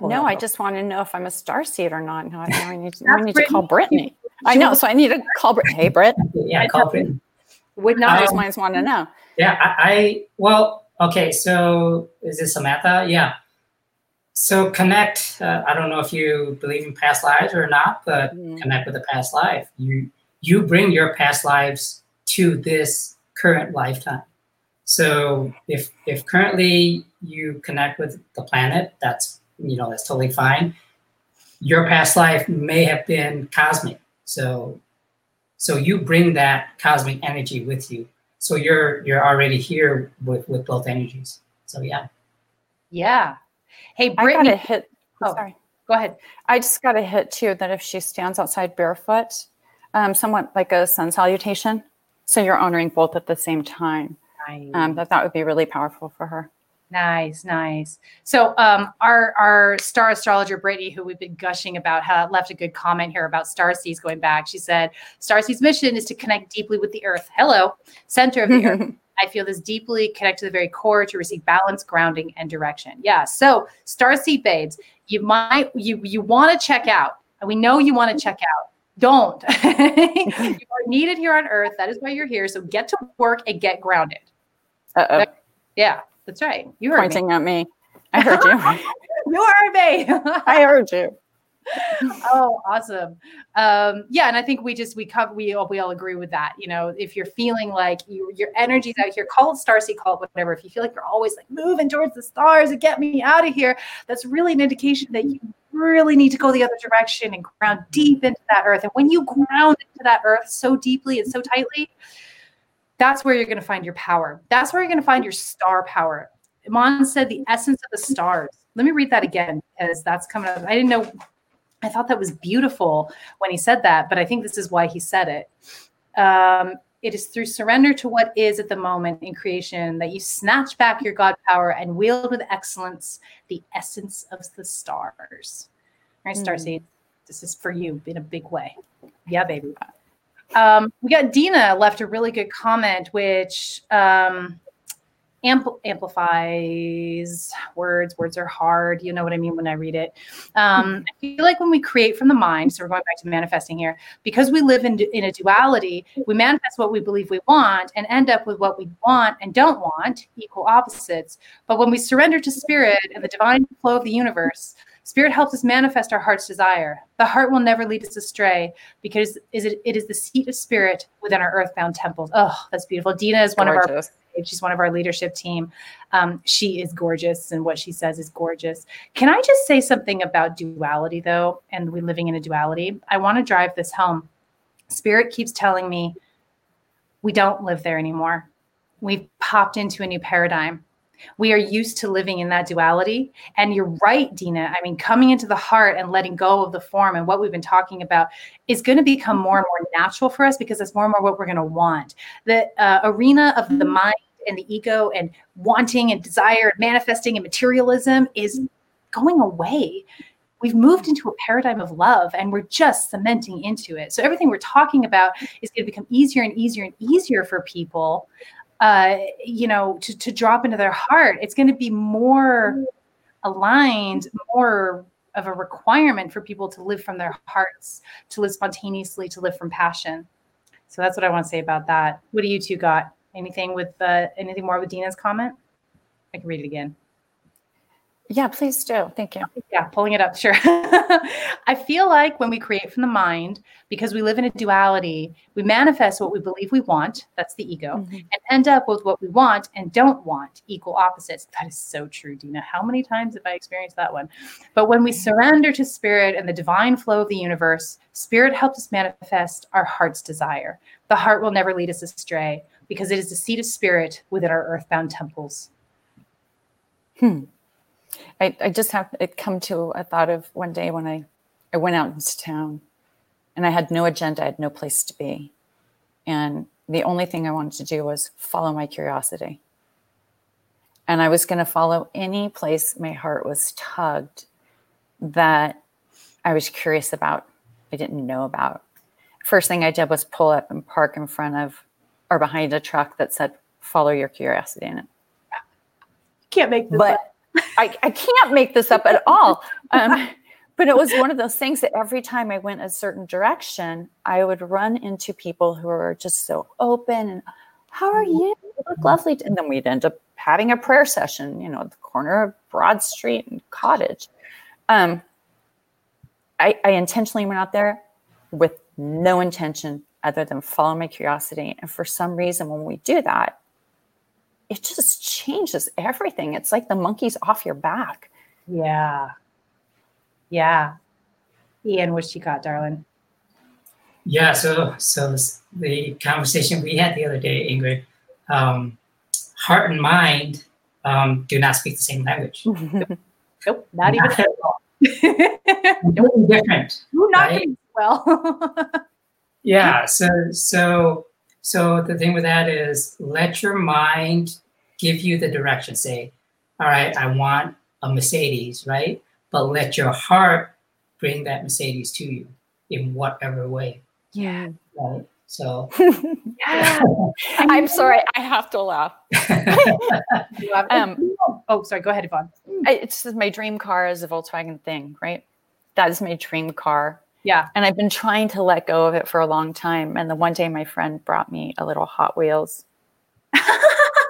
No, I just want to know if I'm a starseed or not. No, I need to call Brittany. I know, so I need to call Brittany. Hey, Britt. Yeah, call Brittany. Would not just minds want to know. Yeah, okay, so is this Samantha? Yeah. So connect, I don't know if you believe in past lives or not, but connect with the past life. You bring your past lives to this current lifetime. So if currently you connect with the planet, that's totally fine. Your past life may have been cosmic. So you bring that cosmic energy with you. So you're already here with both energies. So yeah. Yeah. Hey, Brittany. I got a hit. Oh, sorry. Go ahead. I just got a hit too, that if she stands outside barefoot, somewhat like a sun salutation. So you're honoring both at the same time. Nice. That would be really powerful for her. Nice, nice. So our star astrologer, Brittany, who we've been gushing about, left a good comment here about starseeds going back. She said, starseeds' mission is to connect deeply with the earth. Hello, center of the earth. I feel this deeply connect to the very core to receive balance, grounding, and direction. Yeah. So starseed babes, you want to check out. And we know you want to check out. Don't. You are needed here on earth. That is why you're here. So get to work and get grounded. Uh-oh. Yeah. That's right. You heard pointing me. At me. I heard you. You heard me. I heard you. Oh, awesome. Yeah. And I think we all agree with that. You know, if you're feeling like your energy's out here, call it starseed, call it whatever. If you feel like you're always like moving towards the stars and get me out of here, that's really an indication that you really need to go the other direction and ground deep into that earth. And when you ground into that earth so deeply and so tightly, that's where you're going to find your power. That's where you're going to find your star power. Mons said the essence of the stars. Let me read that again because that's coming up. I didn't know. I thought that was beautiful when he said that, but I think this is why he said it. It is through surrender to what is at the moment in creation that you snatch back your God power and wield with excellence the essence of the stars. All right, starseed, this is for you in a big way. Yeah, baby. We got Dina left a really good comment, which amplifies words. Words are hard. You know what I mean when I read it. I feel like when we create from the mind, so we're going back to manifesting here, because we live in a duality, we manifest what we believe we want and end up with what we want and don't want, equal opposites. But when we surrender to spirit and the divine flow of the universe, Spirit helps us manifest our heart's desire. The heart will never lead us astray because it is the seat of spirit within our earthbound temples. Oh, that's beautiful. Dina is one gorgeous. She's one of our leadership team. She is gorgeous, and what she says is gorgeous. Can I just say something about duality, though, and we're living in a duality? I want to drive this home. Spirit keeps telling me we don't live there anymore. We've popped into a new paradigm. We are used to living in that duality. And you're right, Dina. I mean, coming into the heart and letting go of the form and what we've been talking about is going to become more and more natural for us because that's more and more what we're going to want. The arena of the mind and the ego and wanting and desire and manifesting and materialism is going away. We've moved into a paradigm of love and we're just cementing into it. So everything we're talking about is going to become easier and easier and easier for people. To drop into their heart. It's going to be more aligned, more of a requirement for people to live from their hearts, to live spontaneously, to live from passion. So that's what I want to say about that. What do you two got? Anything with anything more with Dina's comment? I can read it again. Yeah, please do. Thank you. Yeah, pulling it up. Sure. I feel like when we create from the mind, because we live in a duality, we manifest what we believe we want. That's the ego. Mm-hmm. And end up with what we want and don't want, equal opposites. That is so true, Dina. How many times have I experienced that one? But when we surrender to spirit and the divine flow of the universe, spirit helps us manifest our heart's desire. The heart will never lead us astray because it is the seat of spirit within our earthbound temples. I just have it come to a thought of one day when I went out into town and I had no agenda, I had no place to be. And the only thing I wanted to do was follow my curiosity. And I was going to follow any place my heart was tugged that I was curious about, I didn't know about. First thing I did was pull up and park in front of or behind a truck that said, follow your curiosity in it. You can't make this up. I can't make this up at all. But it was one of those things that every time I went a certain direction, I would run into people who were just so open and how are you? You look lovely. And then we'd end up having a prayer session, you know, at the corner of Broad Street and Cottage. I intentionally went out there with no intention other than follow my curiosity. And for some reason, when we do that, it just changes everything. It's like the monkey's off your back. Yeah. Yeah. Ian, what you got, darling? Yeah. So the conversation we had the other day, Ingrid, heart and mind do not speak the same language. Nope. Not even at all. Nope. Different. You're not right? Well. Yeah. So So the thing with that is let your mind give you the direction. Say, all right, I want a Mercedes, right? But let your heart bring that Mercedes to you in whatever way. Yeah. Right? So yeah. I'm sorry, I have to laugh. Oh, sorry, go ahead, Yvonne. It's my dream car is a Volkswagen Thing, right? That is my dream car. Yeah. And I've been trying to let go of it for a long time. And the one day my friend brought me a little Hot Wheels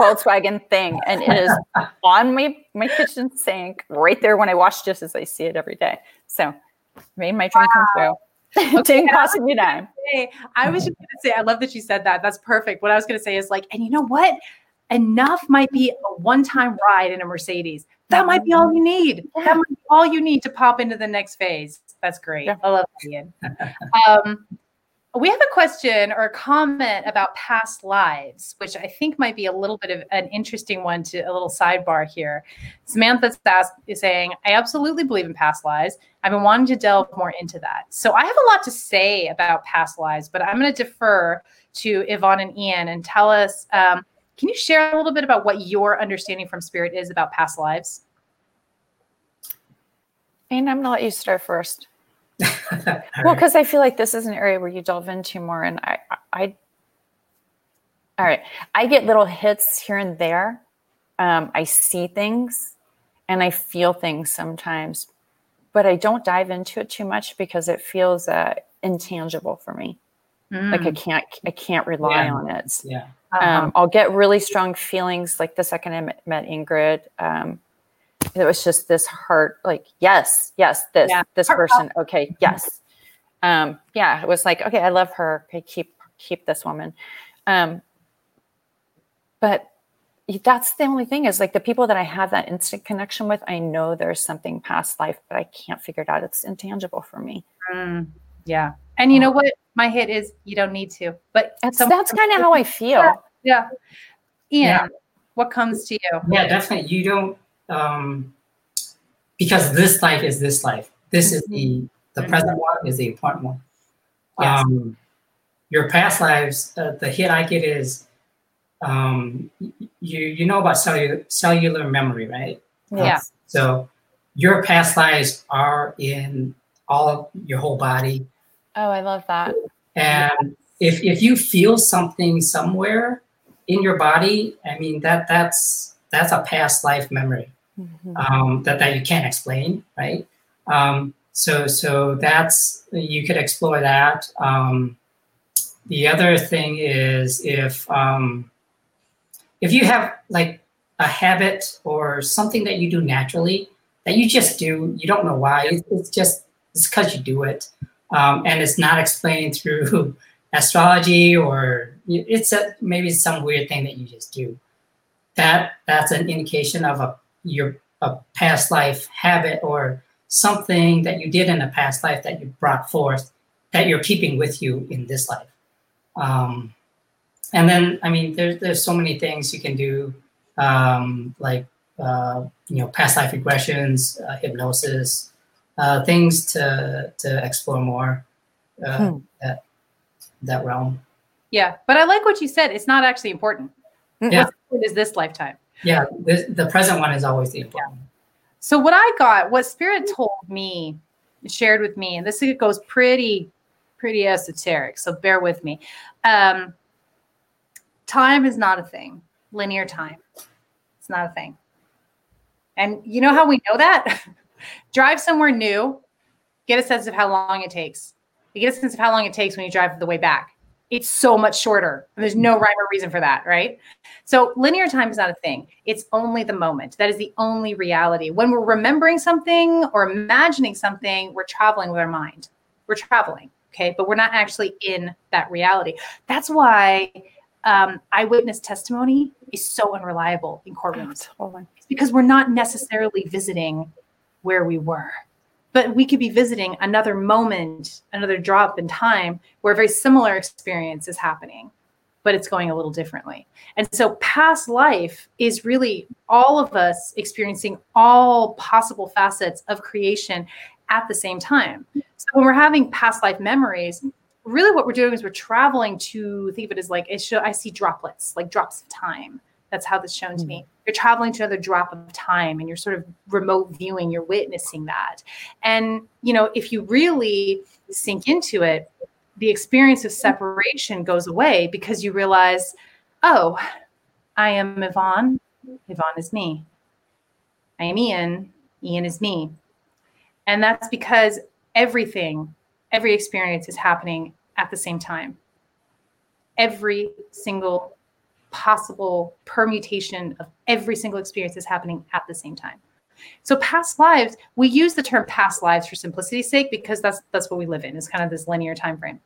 Volkswagen Thing. And it is on my kitchen sink right there when I wash dishes. I see it every day. So made my dream come true. Okay, I was just going to say, I love that you said that. That's perfect. What I was going to say is like, and you know what? Enough might be a one-time ride in a Mercedes. That might be all you need. That might be all you need to pop into the next phase. That's great. Yeah. I love that, Ian. We have a question or a comment about past lives, which I think might be a little bit of an interesting one, to a little sidebar here. Samantha's saying, I absolutely believe in past lives. I've been wanting to delve more into that. So I have a lot to say about past lives, but I'm going to defer to Yvonne and Ian and tell us, can you share a little bit about what your understanding from spirit is about past lives? And I'm going to let you start first. Well, because I feel like this is an area where you delve into more. And all right, I get little hits here and there. I see things and I feel things sometimes, but I don't dive into it too much because it feels intangible for me. Like I can't rely on it. Yeah. I'll get really strong feelings. Like the second I met Ingrid, it was just this heart, like, this person. Okay. Yes. It was like, okay, I love her. Okay. Keep this woman. But that's the only thing is like the people that I have that instant connection with, I know there's something past life, but I can't figure it out. It's intangible for me. Yeah. And you know what? My hit is you don't need to, but that's kind of how I feel. Yeah. Ian, what comes to you? Yeah, definitely. You don't, because this life is this life. This is the present one is the important one. Yes. Your past lives, the hit I get is, you know about cellular memory, right? Yeah. So your past lives are in all of your whole body. Oh, I love that. And if you feel something somewhere in your body, I mean, that's a past life memory that you can't explain, right? So that's, you could explore that. The other thing is if you have like a habit or something that you do naturally that you just do, you don't know why. It's because you do it. And it's not explained through astrology or maybe some weird thing that you just do. That's an indication of a past life habit or something that you did in a past life that you brought forth that you're keeping with you in this life. And then, I mean, there's so many things you can do, past life regressions, hypnosis. Things to explore more that realm. Yeah, but I like what you said. It's not actually important. Yeah. What's important is this lifetime. Yeah, the present one is always the important. Yeah. So what Spirit told me, shared with me, and this goes pretty esoteric, so bear with me. Time is not a thing. Linear time. It's not a thing. And you know how we know that? Drive somewhere new, get a sense of how long it takes. You get a sense of how long it takes when you drive the way back. It's so much shorter. There's no rhyme or reason for that, right? So linear time is not a thing. It's only the moment. That is the only reality. When we're remembering something or imagining something, we're traveling with our mind. We're traveling, okay? But we're not actually in that reality. That's why eyewitness testimony is so unreliable in courtrooms. It's because we're not necessarily visiting where we were, but we could be visiting another moment, another drop in time where a very similar experience is happening, but it's going a little differently. And so past life is really all of us experiencing all possible facets of creation at the same time. So when we're having past life memories, really what we're doing is we're traveling to, think of it as like, I see droplets, like drops of time. That's how this shown to me. You're traveling to another drop of time and you're sort of remote viewing, you're witnessing that. And, you know, if you really sink into it, the experience of separation goes away because you realize, oh, I am Yvonne. Yvonne is me. I am Ian. Ian is me. And that's because every experience is happening at the same time. Every single possible permutation of every single experience is happening at the same time. So past lives, we use the term past lives for simplicity's sake, because that's what we live in. It's kind of this linear time frame.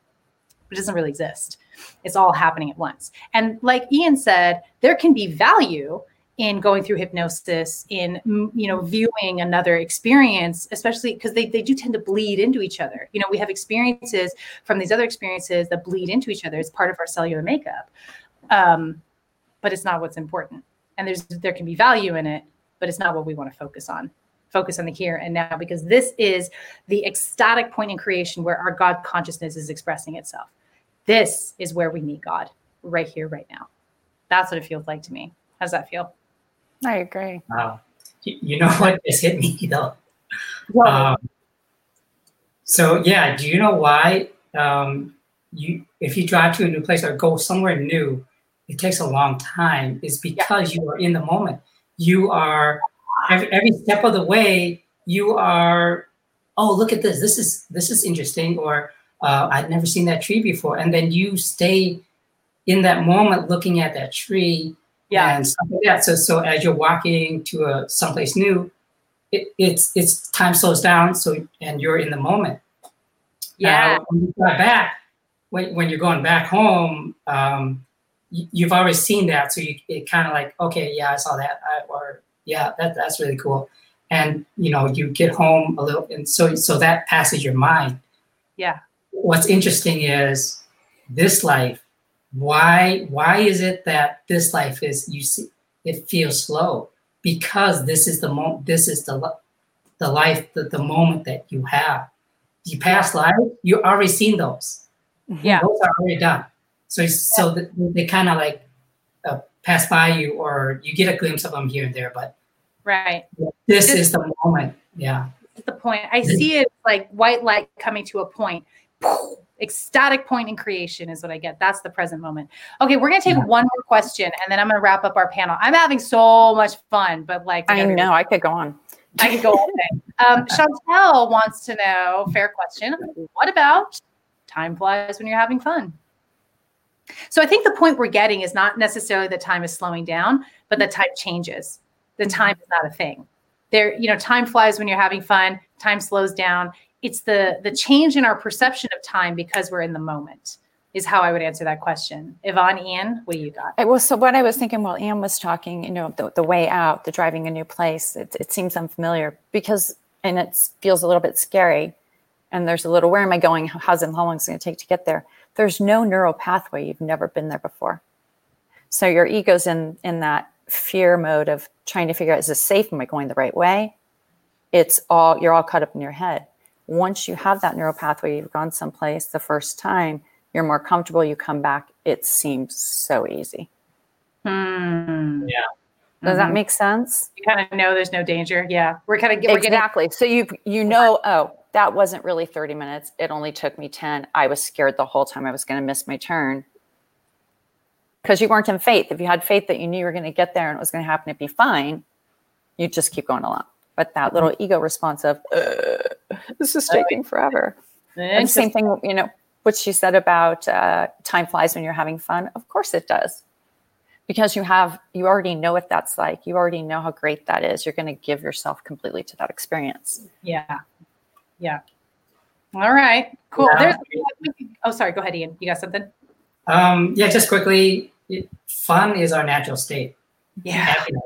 It doesn't really exist. It's all happening at once. And like Ian said, there can be value in going through hypnosis, in, you know, viewing another experience, especially because they do tend to bleed into each other. You know, we have experiences from these other experiences that bleed into each other. It's part of our cellular makeup. But it's not what's important. And there can be value in it, but it's not what we want to focus on. Focus on the here and now, because this is the ecstatic point in creation where our God consciousness is expressing itself. This is where we meet God, right here, right now. That's what it feels like to me. How does that feel? I agree. Wow. You know what just hit me though? Wow. So yeah, do you know why if you drive to a new place or go somewhere new, it takes a long time? It's because you are in the moment. You are every step of the way. You are, oh, look at this. This is interesting. Or I'd never seen that tree before. And then you stay in that moment, looking at that tree. Yeah, and stuff like that. So as you're walking to someplace new, it's time slows down. So and you're in the moment. Yeah. When you got back, when you're going back home, you've already seen that. So it kind of like, okay, yeah, I saw that, or yeah, that's really cool. And you know, you get home a little, and so that passes your mind. Yeah. What's interesting is this life. Why is it that this life is, you see, it feels slow? Because this is the moment, this is the life, the moment that you have. The past life, you already seen those. Yeah. Those are already done. So they kind of like pass by you, or you get a glimpse of them here and there, but right. This is the moment. Yeah. This is the point. I see it like white light coming to a point. Ecstatic point in creation is what I get. That's the present moment. Okay, we're going to take one more question, and then I'm going to wrap up our panel. I'm having so much fun, but like... I know, I could go on. I could go all day. Chantel wants to know, fair question, what about time flies when you're having fun? So I think the point we're getting is not necessarily that time is slowing down, but that time changes. The time is not a thing. There, you know, time flies when you're having fun, time slows down. It's the change in our perception of time because we're in the moment is how I would answer that question. Yvonne, Ian, what do you got? Well, so what I was thinking while Ian was talking, you know, the way out, the driving a new place, it seems unfamiliar because, and it feels a little bit scary. And there's a little, where am I going? How long is it going to take to get there? There's no neural pathway. You've never been there before. So your ego's in that fear mode of trying to figure out, is this safe? Am I going the right way? You're all caught up in your head. Once you have that neural pathway, you've gone someplace the first time, you're more comfortable, you come back, it seems so easy. Hmm. Yeah. Does that make sense? You kind of know there's no danger. Yeah. Exactly. So you know, oh, that wasn't really 30 minutes. It only took me 10. I was scared the whole time I was going to miss my turn. Because you weren't in faith. If you had faith that you knew you were going to get there and it was going to happen, it'd be fine, you'd just keep going along. But that little ego response of, this is taking forever. And the same thing, you know, what she said about time flies when you're having fun. Of course it does. Because you already know what that's like. You already know how great that is. You're going to give yourself completely to that experience. Yeah. Yeah. All right. Cool. Yeah. Sorry. Go ahead, Ian. You got something? Yeah, just quickly. Fun is our natural state. Yeah. Happiness.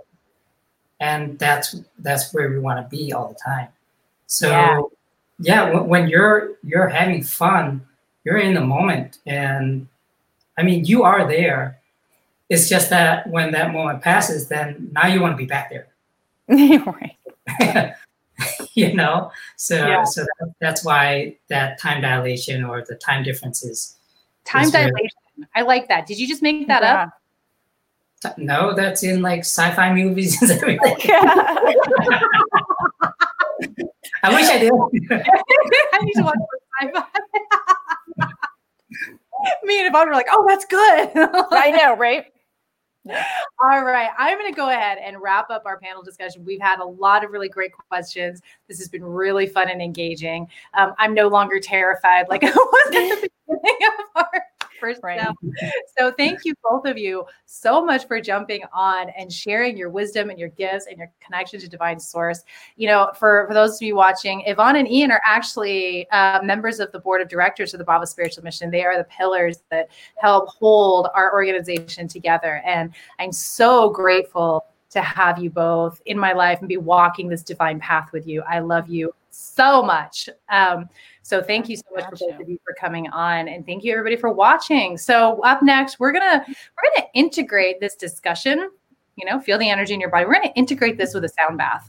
And that's where we want to be all the time. So when you're having fun, you're in the moment. And I mean, you are there. It's just that when that moment passes, then now you want to be back there. Right. you know? So that's why that time dilation or the time differences. Time dilation. Really, I like that. Did you just make that up? No, that's in like sci-fi movies and everything. Yeah. I wish I did. I need to watch sci-fi. Me and Yvonne were like, oh, that's good. I know, right? All right. I'm going to go ahead and wrap up our panel discussion. We've had a lot of really great questions. This has been really fun and engaging. I'm no longer terrified like I was at the beginning of our first round. So thank you, both of you, so much for jumping on and sharing your wisdom and your gifts and your connection to divine source. You know, for those of you watching, Yvonne and Ian are actually members of the board of directors of the Bhava Spiritual Mission. They are the pillars that help hold our organization together. And I'm so grateful to have you both in my life and be walking this divine path with you. I love you so much. So thank you so much for both of you for coming on, and thank you everybody for watching. So up next, we're gonna integrate this discussion. You know, feel the energy in your body. We're gonna integrate this with a sound bath.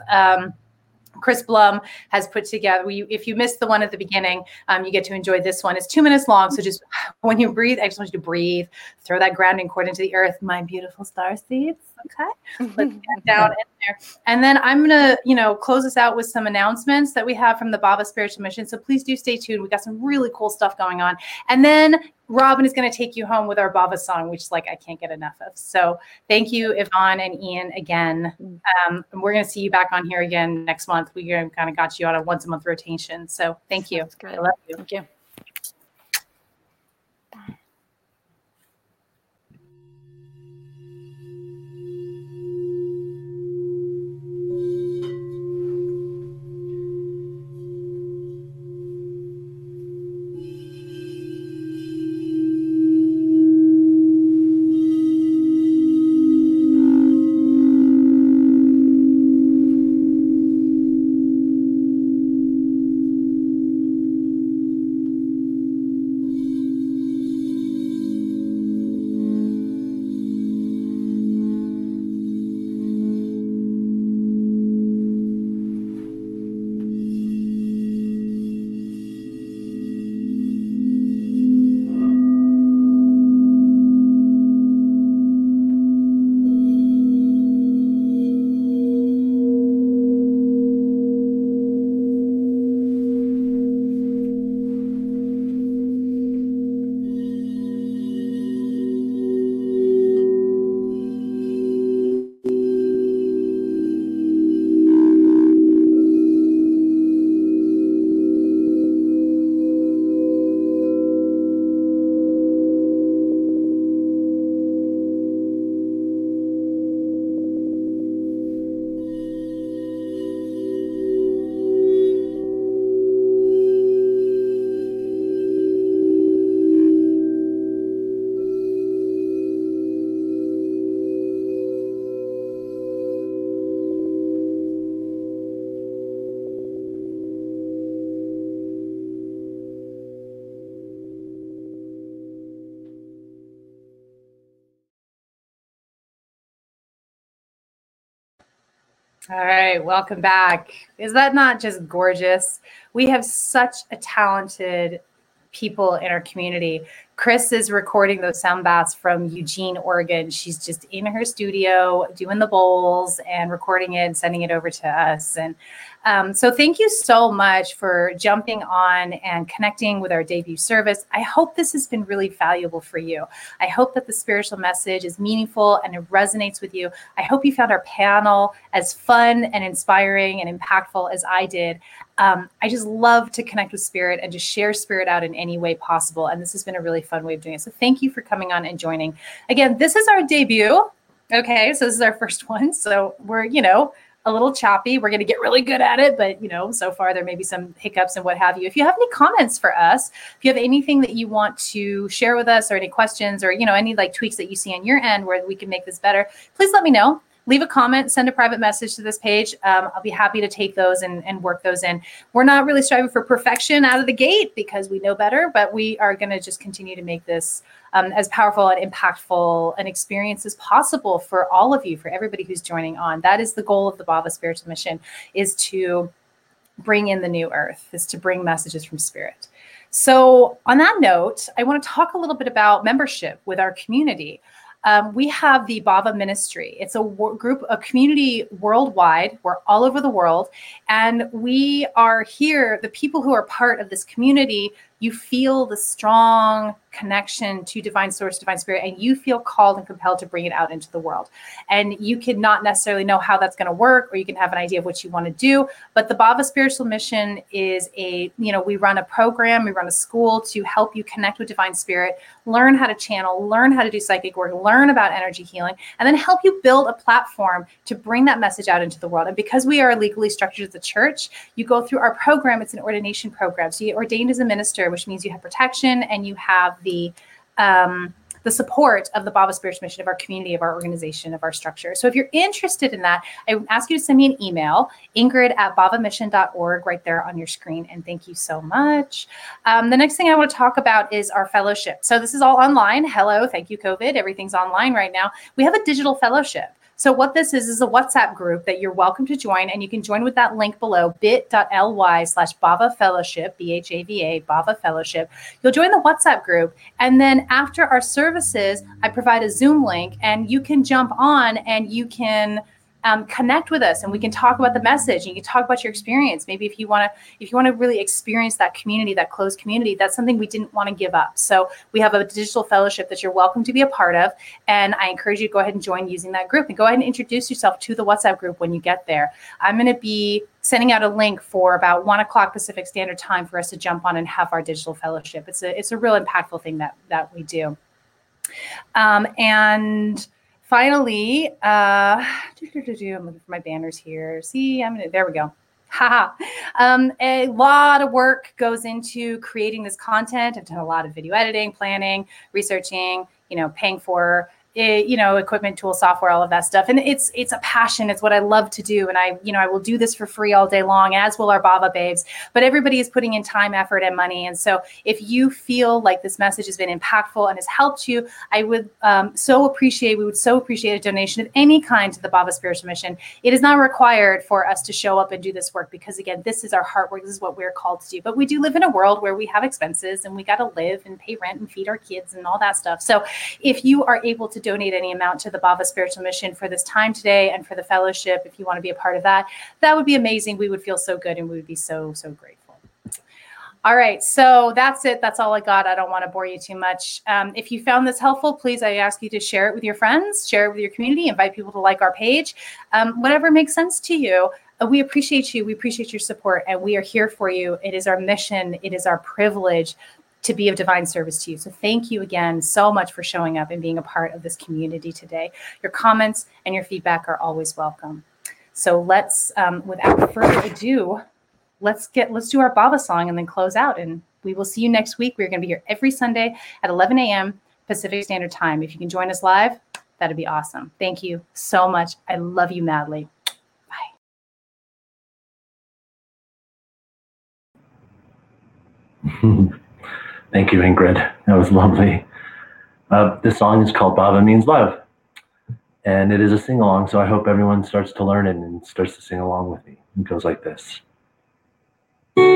Chris Blum has put together, if you missed the one at the beginning, you get to enjoy this one. It's 2 minutes long. So just when you breathe, I just want you to breathe, throw that grounding cord into the earth, my beautiful star seeds. Okay. Let's get down in there. And then I'm going to, close this out with some announcements that we have from the Bhava Spiritual Mission. So please do stay tuned. We got some really cool stuff going on. And then Robin is going to take you home with our Bhava song, which I can't get enough of. So thank you, Yvonne and Ian, again. And we're going to see you back on here again next month. We kind of got you on a once a month rotation. So thank you. I love you. Thank you. All right, welcome back. Is that not just gorgeous? We have such a talented people in our community. Chris is recording those sound baths from Eugene, Oregon. She's just in her studio doing the bowls and recording it and sending it over to us. And so thank you so much for jumping on and connecting with our debut service. I hope this has been really valuable for you. I hope that the spiritual message is meaningful and it resonates with you. I hope you found our panel as fun and inspiring and impactful as I did. I just love to connect with spirit and to share spirit out in any way possible. And this has been a really fun way of doing it. So thank you for coming on and joining. Again, this is our debut. Okay. So this is our first one. So we're, a little choppy. We're going to get really good at it, but so far there may be some hiccups and what have you. If you have any comments for us, if you have anything that you want to share with us or any questions or, any tweaks that you see on your end where we can make this better, please let me know. Leave a comment, send a private message to this page. I'll be happy to take those and work those in. We're not really striving for perfection out of the gate because we know better, but we are going to just continue to make this as powerful and impactful an experience as possible for all of you, for everybody who's joining on. That is the goal of the Bhava Spiritual Mission, is to bring in the new earth, is to bring messages from spirit. So on that note, I want to talk a little bit about membership with our community. We have the Bhava Ministry. It's a community worldwide. We're all over the world. And we are here, the people who are part of this community, you feel the strong connection to divine source, divine spirit, and you feel called and compelled to bring it out into the world. And you could not necessarily know how that's going to work, or you can have an idea of what you want to do. But the Bhava Spiritual Mission is we run a program, we run a school to help you connect with divine spirit, learn how to channel, learn how to do psychic work, learn about energy healing, and then help you build a platform to bring that message out into the world. And because we are legally structured as a church, you go through our program. It's an ordination program. So you get ordained as a minister, which means you have protection and you have the support of the Bhava Spiritual Mission, of our community, of our organization, of our structure. So if you're interested in that, I would ask you to send me an email, ingrid@bhavamission.org, right there on your screen. And thank you so much. The next thing I want to talk about is our fellowship. So this is all online. Hello. Thank you, COVID. Everything's online right now. We have a digital fellowship. So what this is a WhatsApp group that you're welcome to join, and you can join with that link below, bit.ly/Bhava Fellowship, BHAVA, Bhava Fellowship. You'll join the WhatsApp group, and then after our services, I provide a Zoom link, and you can jump on and you can connect with us, and we can talk about the message, and you can talk about your experience. Maybe if you want to really experience that community, that closed community, that's something we didn't want to give up. So we have a digital fellowship that you're welcome to be a part of. And I encourage you to go ahead and join using that group, and go ahead and introduce yourself to the WhatsApp group when you get there. I'm going to be sending out a link for about 1:00 Pacific Standard Time for us to jump on and have our digital fellowship. It's a real impactful thing that we do. And finally, I'm looking for my banners here. There we go. A lot of work goes into creating this content. I've done a lot of video editing, planning, researching, paying for equipment, tools, software, all of that stuff. And it's a passion. It's what I love to do. And I will do this for free all day long, as will our Bhava babes, but everybody is putting in time, effort, and money. And so if you feel like this message has been impactful and has helped you, we would so appreciate a donation of any kind to the Bhava Spiritual Mission. It is not required for us to show up and do this work, because again, this is our heart work. This is what we're called to do. But we do live in a world where we have expenses, and we got to live and pay rent and feed our kids and all that stuff. So if you are able to donate any amount to the Bhava Spiritual Mission for this time today and for the fellowship, if you want to be a part of that would be amazing. We would feel so good, and we would be so, so grateful. All right. So that's it. That's all I got. I don't want to bore you too much. If you found this helpful, please, I ask you to share it with your friends, share it with your community, invite people to like our page, whatever makes sense to you. We appreciate you. We appreciate your support, and we are here for you. It is our mission. It is our privilege to be of divine service to you. So thank you again so much for showing up and being a part of this community today. Your comments and your feedback are always welcome. So let's, without further ado, let's do our Bhava song and then close out. And we will see you next week. We're going to be here every Sunday at 11 a.m. Pacific Standard Time. If you can join us live, that'd be awesome. Thank you so much. I love you madly. Bye. Thank you, Ingrid. That was lovely. This song is called Bhava Means Love, and it is a sing-along, so I hope everyone starts to learn it and starts to sing along with me. It goes like this. Bhava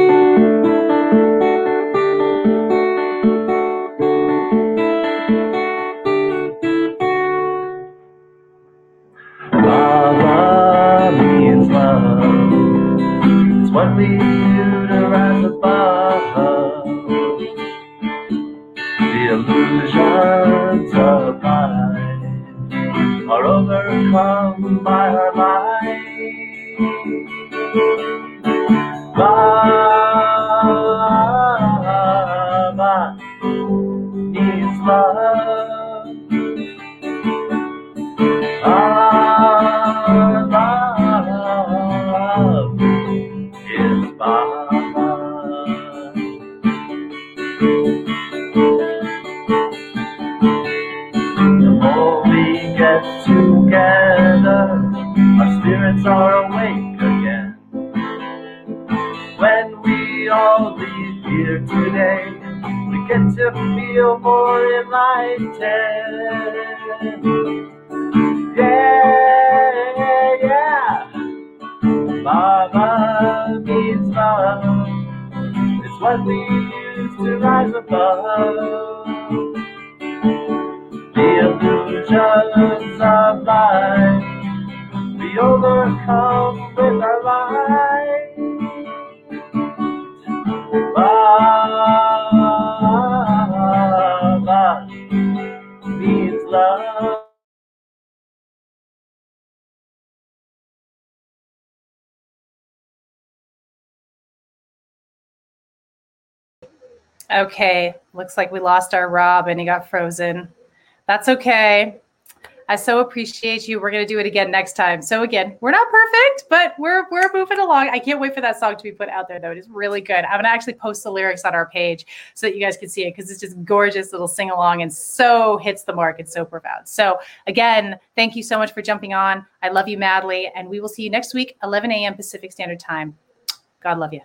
means love. It's what we do to rise above illusions of mine are overcome by her mind. Bhava means love. Our love is Bhava. Together, our spirits are awake again. When we all leave here today, we get to feel more enlightened. Yeah, yeah. Bhava means love is what we use to rise above. The illusions of life we overcome with our lives. Bhava means love. Okay, looks like we lost our Rob and he got frozen. That's okay. I so appreciate you. We're going to do it again next time. So again, we're not perfect, but we're moving along. I can't wait for that song to be put out there, though. It is really good. I'm going to actually post the lyrics on our page so that you guys can see it, because it's just gorgeous little sing-along and so hits the mark. It's so profound. So again, thank you so much for jumping on. I love you madly, and we will see you next week, 11 a.m. Pacific Standard Time. God love you.